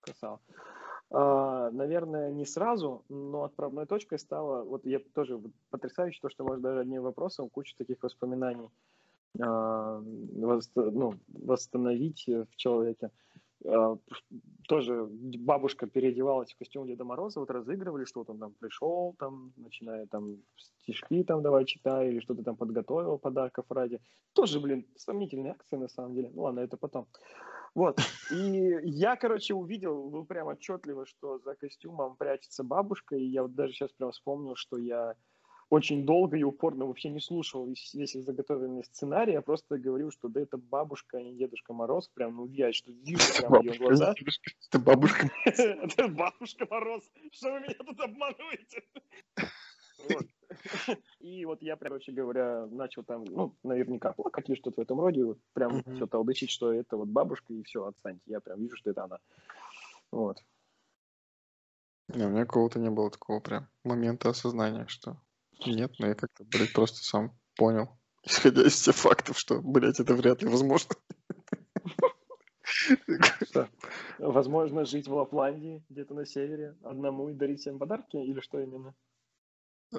Красава. Uh, наверное, не сразу, но отправной точкой стало, вот я тоже потрясающе, то, что может даже одним вопросом кучу таких воспоминаний uh, восст- ну, восстановить в человеке. Uh, тоже бабушка переодевалась в костюм Деда Мороза, вот разыгрывали, что он там пришел, там, начиная там стишки там давай читай, или что-то там подготовил подарков ради. Тоже, блин, сомнительная акция на самом деле. Ну ладно, это потом. Вот, и я, короче, увидел, ну, прям отчетливо, что за костюмом прячется бабушка, и я вот даже сейчас прям вспомнил, что я очень долго и упорно вообще не слушал весь заготовленный сценарий, я просто говорил, что да, это бабушка, а не Дедушка Мороз, прям, ну, я что вижу прям ее глаза. Это бабушка. Это бабушка Мороз, что вы меня тут обманываете? Вот. И вот я, короче говоря, начал там, ну, наверняка плакать или что-то в этом роде, вот прям mm-hmm. все толдычить, что это вот бабушка, и все, отстаньте, я прям вижу, что это она. Вот. Не, у меня какого-то не было такого прям момента осознания, что нет, но я как-то, блядь, просто сам понял, исходя из всех фактов, что, блядь, это вряд ли возможно. Что? Возможно, жить в Лапландии, где-то на севере, одному и дарить всем подарки, или что именно?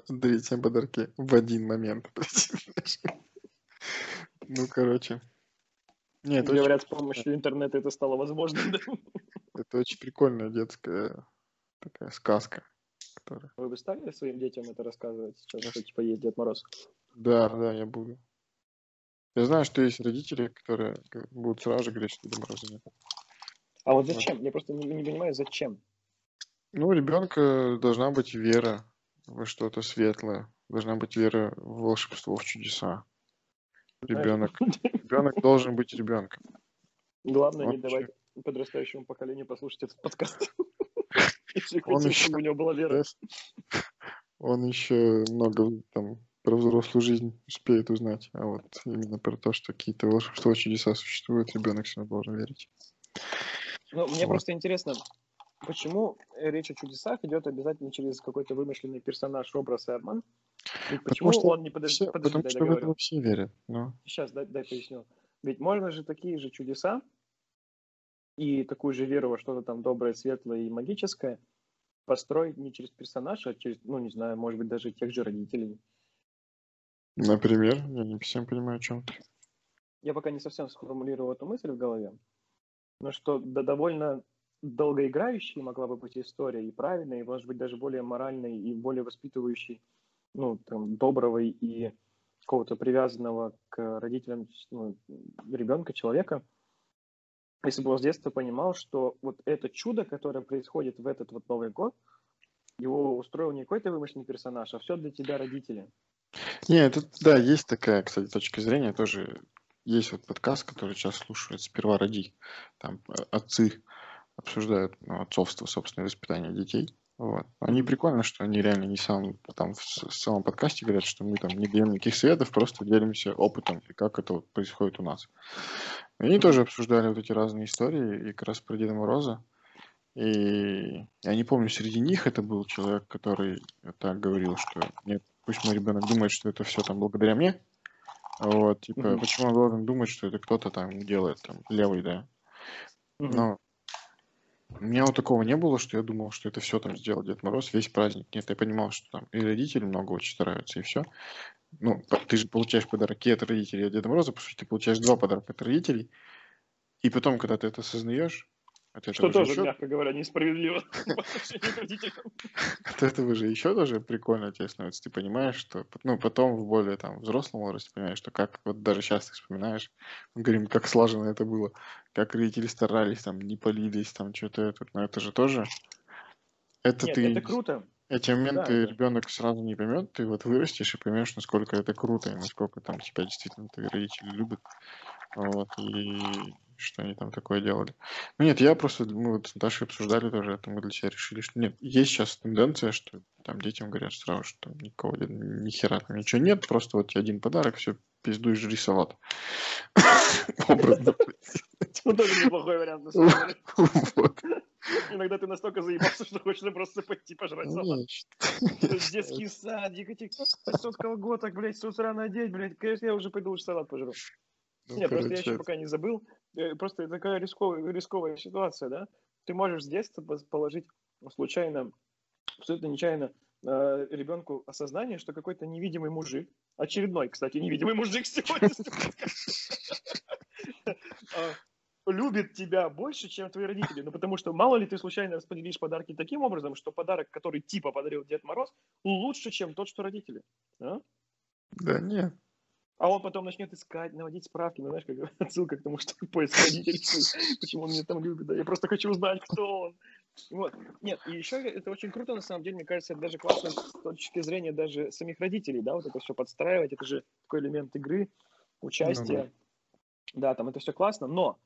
Дарить всем подарки в один момент. Ну, короче. Нет, говорят, с помощью интернета это стало возможным. Это очень прикольная детская такая сказка. Которая... Вы бы стали своим детям это рассказывать сейчас, что типа есть Дед Мороз? Да, да, я буду. Я знаю, что есть родители, которые будут сразу же говорить, что Деда Мороза нет. А вот зачем? Вот. Я просто не, не понимаю, зачем. Ну, у ребенка должна быть вера во что-то светлое. Должна быть вера в волшебство, в чудеса. Ребенок. Ребенок должен быть ребенком. Главное, он не давать еще... подрастающему поколению послушать этот подкаст. Если хотите, чтобы у него была вера. Он еще много там про взрослую жизнь успеет узнать. А вот именно про то, что какие-то волшебства, чудеса существуют, ребенок всегда должен верить. Ну, мне вот. Просто интересно... Почему речь о чудесах идет обязательно через какой-то вымышленный персонаж, образ и обман? И почему что он не подожди, все, подожди, потому что в это все верят. Но... Сейчас, дай, дай поясню. Ведь можно же такие же чудеса и такую же веру во что-то там доброе, светлое и магическое построить не через персонажа, а через, ну, не знаю, может быть, даже тех же родителей. Например? Я не совсем понимаю, о чем ты. Я пока не совсем сформулировал эту мысль в голове. Но что да, довольно... долгоиграющей могла бы быть история, и правильной, и, может быть, даже более моральной, и более воспитывающей, ну, там, доброго и какого-то привязанного к родителям, ну, ребенка, человека, если бы он с детства понимал, что вот это чудо, которое происходит в этот вот Новый год, его устроил не какой-то вымышленный персонаж, а все для тебя родители. Нет, тут, да, есть такая, кстати, точка зрения, тоже есть вот подкаст, который сейчас слушают «Сперва роди», там, отцы обсуждают, ну, отцовство, собственно, воспитание детей. Вот. Они прикольно, что они реально не сам, там, в самом подкасте говорят, что мы там не даем никаких советов, просто делимся опытом, и как это вот происходит у нас. И они тоже обсуждали вот эти разные истории, и как раз про Деда Мороза. И я не помню, среди них это был человек, который так говорил, что нет, пусть мой ребенок думает, что это все там благодаря мне. Вот, типа, mm-hmm. почему он должен думать, что это кто-то там делает, там, левый, да. Mm-hmm. Но у меня вот такого не было, что я думал, что это все там сделал Дед Мороз, весь праздник. Нет, я понимал, что там и родители много очень стараются, и все. Ну, ты же получаешь подарки от родителей от Деда Мороза, потому что ты получаешь два подарка от родителей. И потом, когда ты это осознаешь... Что тоже, еще... мягко говоря, несправедливо по отношению к родителям. От этого же еще даже прикольно тебе становится. Ты понимаешь, что... Ну, потом в более там взрослом возрасте понимаешь, что как... Вот даже сейчас ты вспоминаешь, мы говорим, как слаженно это было, как родители старались, там, не палились, там, что-то это. Но это же тоже... Это Нет, ты... это круто. Эти моменты да, ребенок да. сразу не поймет, ты вот вырастешь и поймешь, насколько это круто, и насколько там тебя действительно твои родители любят. Вот, и... что они там такое делали. Ну нет, я просто, мы вот с Наташей обсуждали тоже это, мы для себя решили, что нет, есть сейчас тенденция, что там детям говорят сразу, что там никого, ни хера там ничего нет, просто вот тебе один подарок, все, пиздуй, жри салат. Образно. Ну тоже неплохой вариант, на самом деле. Иногда ты настолько заебался, что хочется просто пойти пожрать салат. Детский садик, эти пятьсот колготок, блядь, с утра надеть, блядь, конечно, я уже пойду уж салат пожру. Ну, Нет, короче. Просто я еще пока не забыл. Просто такая рисковая, рисковая ситуация, да? Ты можешь с детства положить случайно, абсолютно нечаянно э, ребенку осознание, что какой-то невидимый мужик, очередной, кстати, невидимый мужик сегодня, любит тебя больше, чем твои родители. Ну, потому что мало ли ты случайно распределишь подарки таким образом, что подарок, который типа подарил Дед Мороз, лучше, чем тот, что родители. Да нет. А он потом начнет искать, наводить справки, ну, знаешь, как отсылка к тому, что поиск родителей, почему он меня там любит, да, я просто хочу узнать, кто он. Вот. Нет, и еще это очень круто, на самом деле, мне кажется, это даже классно с точки зрения даже самих родителей, да, вот это все подстраивать, это же такой элемент игры, участия, ну, да. да, там это все классно, но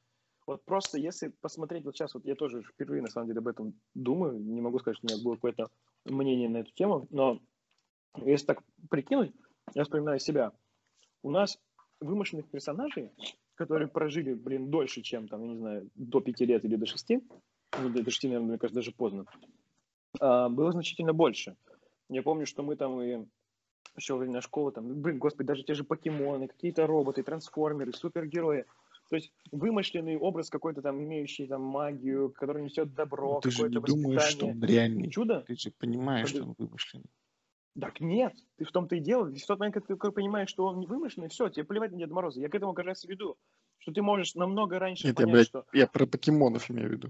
вот просто если посмотреть, вот сейчас вот я тоже впервые, на самом деле, об этом думаю, не могу сказать, что у меня было какое-то мнение на эту тему, но если так прикинуть, я вспоминаю себя. У нас вымышленных персонажей, которые прожили, блин, дольше, чем, там, я не знаю, до пяти лет или до шести, ну, до шести, наверное, мне кажется, даже поздно, было значительно больше. Я помню, что мы там и еще во время школы, там, блин, господи, даже те же покемоны, какие-то роботы, трансформеры, супергерои. То есть вымышленный образ какой-то там, имеющий там магию, который несет добро, ты какое-то воспитание. Ты же не думаешь, что он реальный. Чудо? Ты же понимаешь, что, что он вымышленный. Так нет, ты в том-то и дело. В тот момент, когда ты понимаешь, что он не вымышленный, все, тебе плевать на Деда Мороза. Я к этому, кажется, веду, что ты можешь намного раньше нет, понять, я, блядь, что... я про покемонов имею в виду.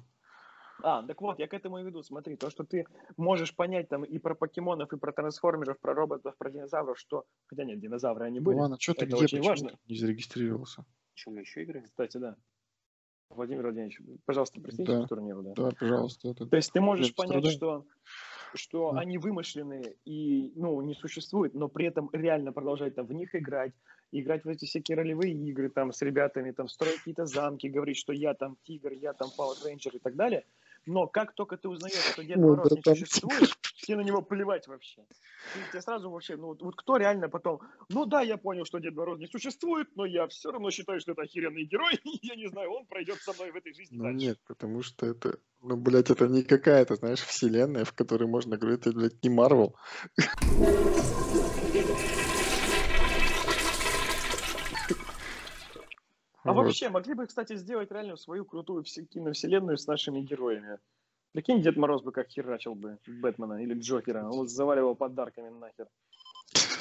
А, так вот, я к этому и веду, смотри. То, что ты можешь понять там и про покемонов, и про трансформеров, про роботов, про динозавров, что... Хотя нет, динозавры они были. Ну ладно, что ты это где, очень важно. Не зарегистрировался? Что, мы еще играем? Кстати, да. Владимир Владимирович, пожалуйста, присоединяйтесь да. к турниру. Да, да пожалуйста. Это... То есть ты можешь это понять, страдает. что... что да. они вымышленные и, ну, не существуют, но при этом реально продолжать там в них играть, играть в эти всякие ролевые игры там с ребятами, там строить какие-то замки, говорить, что я там тигр, я там Пауэр Рейнджер и так далее. Но как только ты узнаешь, что Дед Мороз не существует, тебе на него плевать вообще. И тебе сразу вообще, ну вот, вот кто реально потом, ну да, я понял, что Дед Мороз не существует, но я все равно считаю, что это охеренный герой, и я не знаю, он пройдет со мной в этой жизни ну, дальше. Нет, потому что это, ну, блядь, это не какая-то, знаешь, вселенная, в которой можно говорить, это, блядь, не Марвел. А вот. Вообще, могли бы, кстати, сделать реально свою крутую киновселенную с нашими героями. Прикинь, Дед Мороз бы как херачил бы Бэтмена или Джокера. Он заваливал подарками нахер.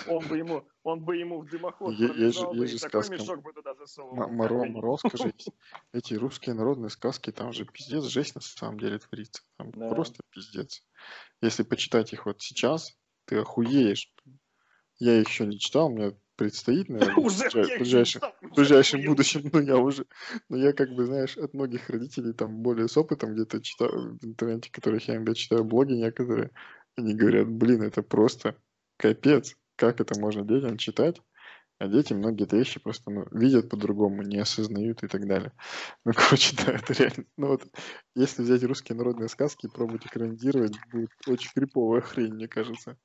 Он бы ему, он бы ему в дымоход пролезал бы и такой мешок бы туда засовывал. Мороз, скажи, эти русские народные сказки, там же пиздец, жесть на самом деле творится. Там да. просто пиздец. Если почитать их вот сейчас, ты охуеешь. Я их еще не читал, у меня... предстоит, наверное, уже в ближайшем, в ближайшем будущем, но я уже, но я как бы, знаешь, от многих родителей там более с опытом где-то читаю в интернете, которых я иногда читаю блоги некоторые, они говорят, блин, это просто капец, как это можно детям читать, а дети многие вещи просто ну, видят по-другому, не осознают и так далее. Ну, короче, да, это реально. Ну вот, если взять русские народные сказки и пробовать экранизировать, будет очень криповая хрень, мне кажется.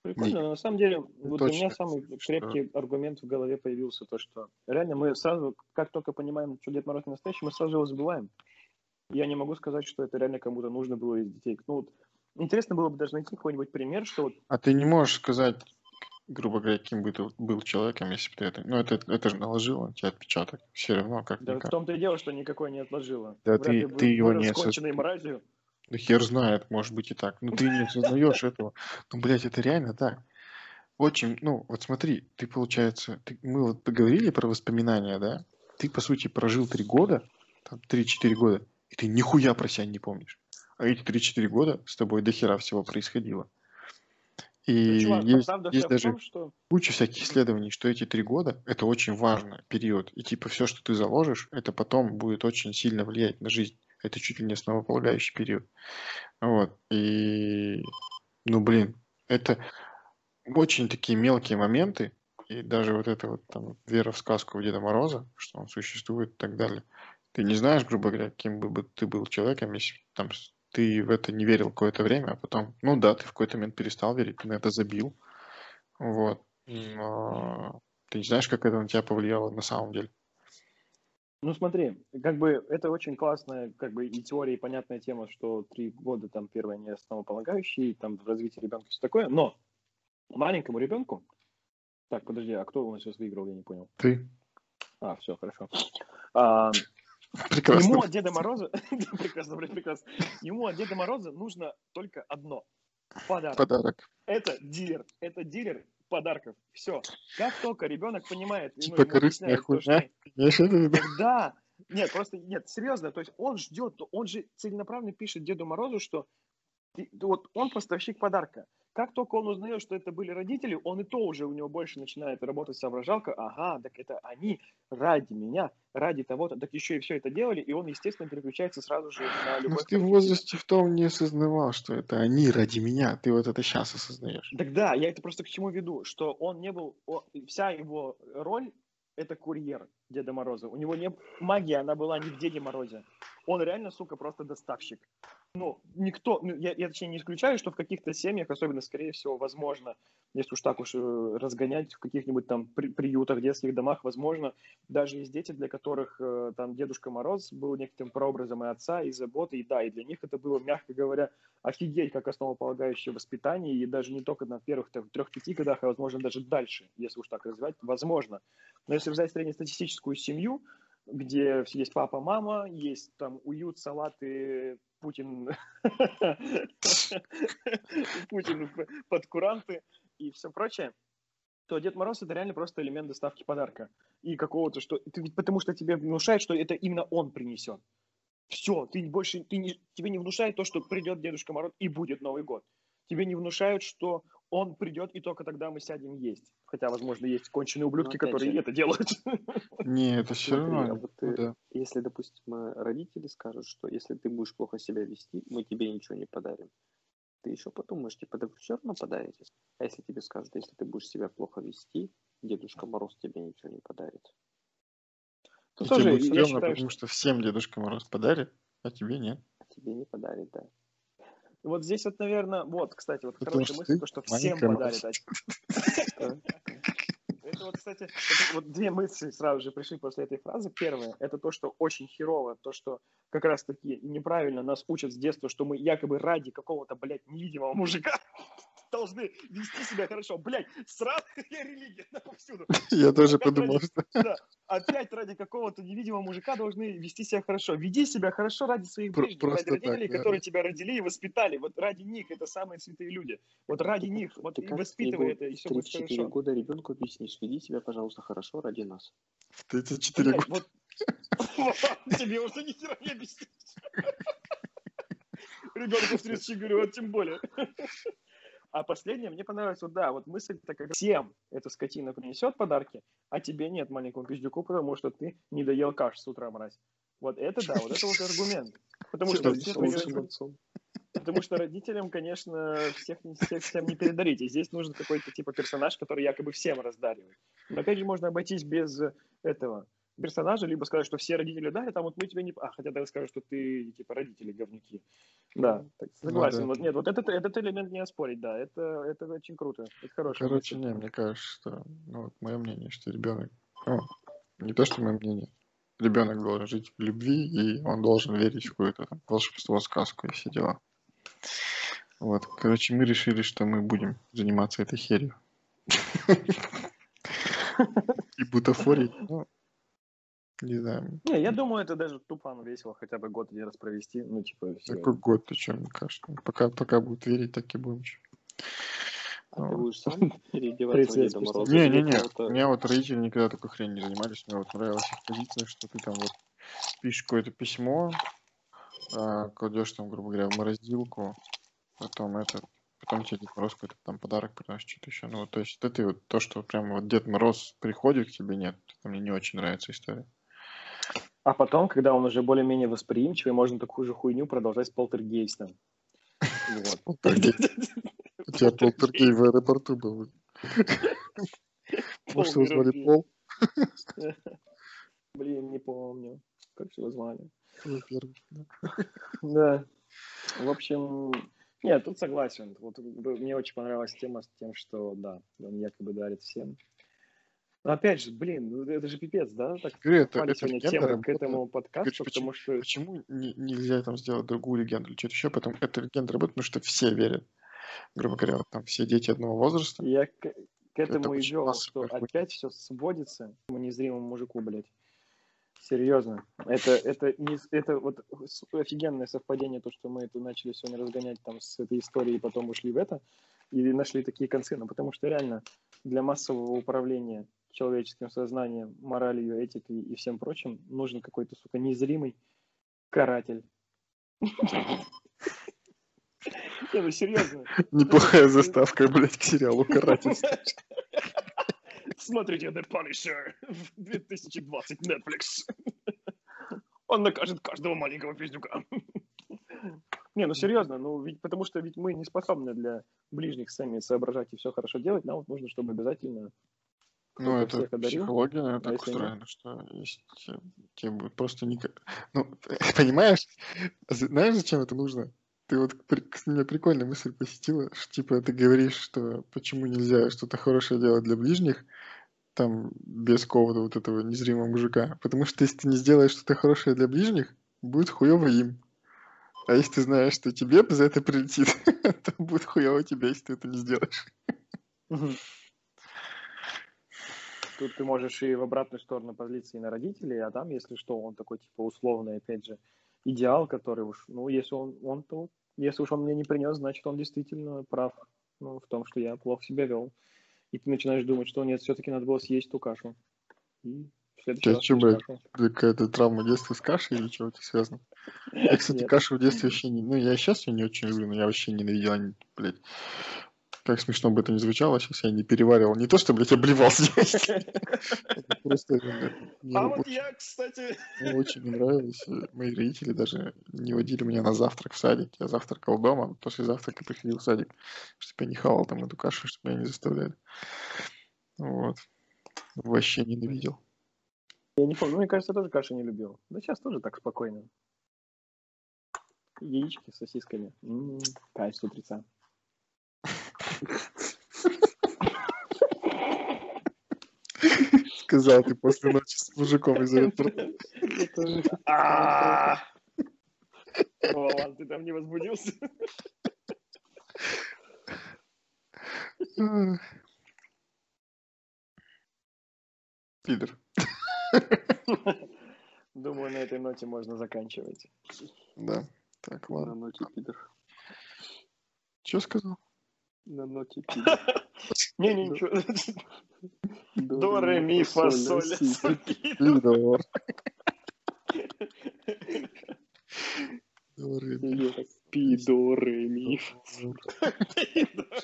Прикольно, но на самом деле вот Точно. у меня самый крепкий аргумент в голове появился, то что реально мы сразу, как только понимаем, что Дед Мороз не настоящий, мы сразу его забываем. Я не могу сказать, что это реально кому-то нужно было из детей. Ну вот, интересно было бы даже найти какой-нибудь пример, что вот... А ты не можешь сказать, грубо говоря, каким бы ты был человеком, если бы ты это... Ну это, это же наложило тебе отпечаток, все равно как-то... Да в том-то и дело, что никакое не отложило. Да Вряд ты, ты его не осознал. Да хер знает, может быть и так. Но ты не осознаешь этого. Ну, блядь, это реально так. Очень, ну, вот смотри, ты, получается, ты, мы вот поговорили про воспоминания, да? Ты, по сути, прожил три года, там, три-четыре года, и ты нихуя про себя не помнишь. А эти три-четыре года с тобой до хера всего происходило. И ну, чувак, есть, есть даже том, что... куча всяких исследований, что эти три года – это очень важный период. И типа все, что ты заложишь, это потом будет очень сильно влиять на жизнь. Это чуть ли не основополагающий период. Вот. И, ну, блин, это очень такие мелкие моменты. И даже вот эта вот там вера в сказку Деда Мороза, что он существует и так далее. Ты не знаешь, грубо говоря, кем бы ты был человеком, если там, ты в это не верил какое-то время, а потом, ну да, ты в какой-то момент перестал верить, ты на это забил, вот, но ты не знаешь, как это на тебя повлияло на самом деле. Ну смотри, как бы это очень классная, как бы и теория, и понятная тема, что три года там первые не основополагающие, там в развитии ребенка все такое, но маленькому ребенку, так, подожди, а кто у нас сейчас выиграл, я не понял. Ты. А, все, хорошо. А, ему от Деда Мороза, прекрасно, прекрасно, ему от Деда Мороза нужно только одно, подарок. Подарок. Это дилер, это дилер подарков. Все. Как только ребенок понимает, и, ну, типа корыстная хуйня. Да. Нет, просто, нет, серьезно, то есть он ждет, он же целенаправленно пишет Деду Морозу, что вот он поставщик подарка. Как только он узнает, что это были родители, он и то уже у него больше начинает работать соображалка. Ага, так это они ради меня, ради того-то, так еще и все это делали, и он, естественно, переключается сразу же на любовь. Но ты в возрасте в том не осознавал, что это они ради меня, ты вот это сейчас осознаешь. Так да, я это просто к чему веду, что он не был, он, вся его роль это курьер Деда Мороза. У него не магия, она была не в Деде Морозе. Он реально, сука, просто доставщик. Ну, никто, ну, я, я точнее не исключаю, что в каких-то семьях, особенно, скорее всего, возможно, если уж так уж разгонять, в каких-нибудь там при, приютах, детских домах, возможно, даже есть дети, для которых э, там Дедушка Мороз был неким прообразом и отца, и заботы, и да, и для них это было, мягко говоря, офигеть, как основополагающее воспитание, и даже не только на первых трех-пяти годах, а, возможно, даже дальше, если уж так развивать, возможно. Но если взять среднестатистическую семью, где есть папа, мама, есть там уют, салаты, Путин, Путин под куранты и все прочее, то Дед Мороз это реально просто элемент доставки подарка. И какого-то, что... Потому что тебе внушает, что это именно он принесет. Все, ты больше... Ты не, тебе не внушает то, что придет Дедушка Мороз и будет Новый год. Тебе не внушают, что он придет, и только тогда мы сядем есть. Хотя, возможно, есть конченые ублюдки, ну, которые же это делают. Не, это все равно. А вот да. Если, допустим, родители скажут, что если ты будешь плохо себя вести, мы тебе ничего не подарим. Ты еще подумаешь, типа, да вы все равно подарите. А если тебе скажут, если ты будешь себя плохо вести, Дедушка Мороз тебе ничего не подарит. Ну, и тоже, тебе будет стрёмно, потому что... что всем Дедушка Мороз подарит, а тебе нет. А тебе не подарит, да. Вот здесь вот, наверное, вот, кстати, вот хорошая мысль, то, что всем подарит. Это вот, кстати, вот две мысли сразу же пришли после этой фразы. Первая, это то, что очень херово, то, что как раз-таки неправильно нас учат с детства, что мы якобы ради какого-то, блядь, невидимого мужика должны вести себя хорошо. Блядь, сразу я религия повсюду. Я тоже подумал, что... Опять ради какого-то невидимого мужика должны вести себя хорошо. Веди себя хорошо ради своих ближних, ради родителей, которые тебя родили и воспитали. Вот ради них, это самые святые люди. Вот ради них, вот и воспитывай это, и все будет хорошо. В тридцать четыре года ребенку объяснишь, веди себя, пожалуйста, хорошо ради нас. В тридцать четыре года. Тебе уже ни хера не объяснишь. Ребенку в тридцать четыре, говорю, вот тем более. А последнее, мне понравилось, вот да, вот мысль такая, всем эта скотина принесет подарки, а тебе нет, маленькому пиздюку, потому что ты не доел каш с утра, мразь. Вот это да, вот это вот аргумент. Потому что, что, потому что родителям, конечно, всех, всех всем не передарить. И здесь нужен какой-то типа персонаж, который якобы всем раздаривает. Но опять же можно обойтись без этого персонажа, либо сказать, что все родители дарят, а вот мы тебе не... А, хотя тогда скажут, что ты, типа, родители говнюки. Да, так, согласен. Ну, да. Вот, нет, вот этот, этот элемент не оспорить, да, это, это очень круто. Это хороший. Короче, не, мне кажется, что... Ну, вот мое мнение, что ребенок... Ну, не то, что мое мнение. Ребенок должен жить в любви, и он должен верить в какое-то там волшебство, сказку и все дела. Вот, короче, мы решили, что мы будем заниматься этой херью. И бутафорить, ну... Не знаю. Не, я думаю, это даже тупану весело хотя бы год один раз провести. Ну, типа, все. Такой год, ты что, мне кажется. Пока, пока будут верить, так и будем. А вот. Ты будешь сам переодеваться Дедом Морозом? Не-не-не, у меня вот родители никогда такой хрень не занимались. Мне вот нравилась их позиция, что ты там вот пишешь какое-то письмо, кладешь там, грубо говоря, в морозилку, потом это, потом тебе Дед Мороз какой-то там подарок приносит, что-то еще. Ну, вот, то есть это вот то, что прям вот Дед Мороз приходит к тебе, нет, это мне не очень нравится история. А потом, когда он уже более-менее восприимчивый, можно такую же хуйню продолжать с полтергейстом. У тебя полтергей в аэропорту был. Может, его звали Пол? Блин, не помню. как его звали. Да. В общем, нет, тут согласен. Вот мне очень понравилась тема с тем, что да, он якобы дарит всем. Но опять же, блин, ну это же пипец, да? Так, это, это легенда к этому подкасту, потому почему, что... Почему нельзя там сделать другую легенду или что-то еще? Потом эта легенда работает, потому что все верят. Грубо говоря, там все дети одного возраста. Я к, к этому это и вел, что опять все сводится к незримому мужику, блядь. Серьезно. Это, это, не, это вот офигенное совпадение, то, что мы это начали сегодня разгонять там с этой историей, и потом ушли в это, и нашли такие концы. Ну, потому что реально для массового управления человеческим сознанием, моралью, этикой и всем прочим нужен какой-то, сука, незримый каратель. Не, ну серьезно. Неплохая заставка, блядь, к сериалу «Каратель». Смотрите The Punisher в две тысячи двадцатом Netflix. Он накажет каждого маленького пиздюка. Не, ну серьезно, ну ведь потому что ведь мы не способны для ближних сами соображать и все хорошо делать, нам вот нужно, чтобы обязательно... Ну, это психология, наверное, так устроена, что если тебе будет просто никак... Ну, понимаешь? Знаешь, зачем это нужно? Ты вот, меня прикольная мысль посетила, что, типа, ты говоришь, что почему нельзя что-то хорошее делать для ближних, там, без кого-то вот этого незримого мужика. Потому что если ты не сделаешь что-то хорошее для ближних, будет хуёво им. А если ты знаешь, что тебе за это прилетит, то будет хуёво тебе, если ты это не сделаешь. Тут ты можешь и в обратную сторону позлиться и на родителей, а там, если что, он такой, типа, условный, опять же, идеал, который уж, ну, если он, он то, если уж он мне не принес, значит, он действительно прав, ну, в том, что я плохо себя вел. И ты начинаешь думать, что нет, все-таки надо было съесть ту кашу. И в следующий раз что, блядь, какая-то травма детства с кашей или чего-то связано? Я, кстати, нет. Кашу в детстве вообще не... Ну, я сейчас ее не очень люблю, но я вообще ненавидел, блядь. Как смешно бы это ни звучало, сейчас я не переваривал. Не то, что, блядь, обливался. А вот я, кстати... Мне очень нравилось. Мои родители даже не водили меня на завтрак в садик. Я завтракал дома, после завтрака приходил в садик, чтобы я не хавал там эту кашу, чтобы меня не заставляли. Вот. Вообще ненавидел. Я не помню. Мне кажется, я тоже кашу не любил. Да сейчас тоже так спокойно. Яички с сосисками. Кайф с утреца. Сказал ты после ночи с мужиком из аэропорта. Лаван, ты там не возбудился? Пидор. Думаю, на этой ноте можно заканчивать. Да, так, ладно. На ноте пидор. Чё сказал? На ноте пидор. Не, не, ничего. До, ре, ми, фа, соль, си, пидор. До, ре, ми, фа, соль, пидор.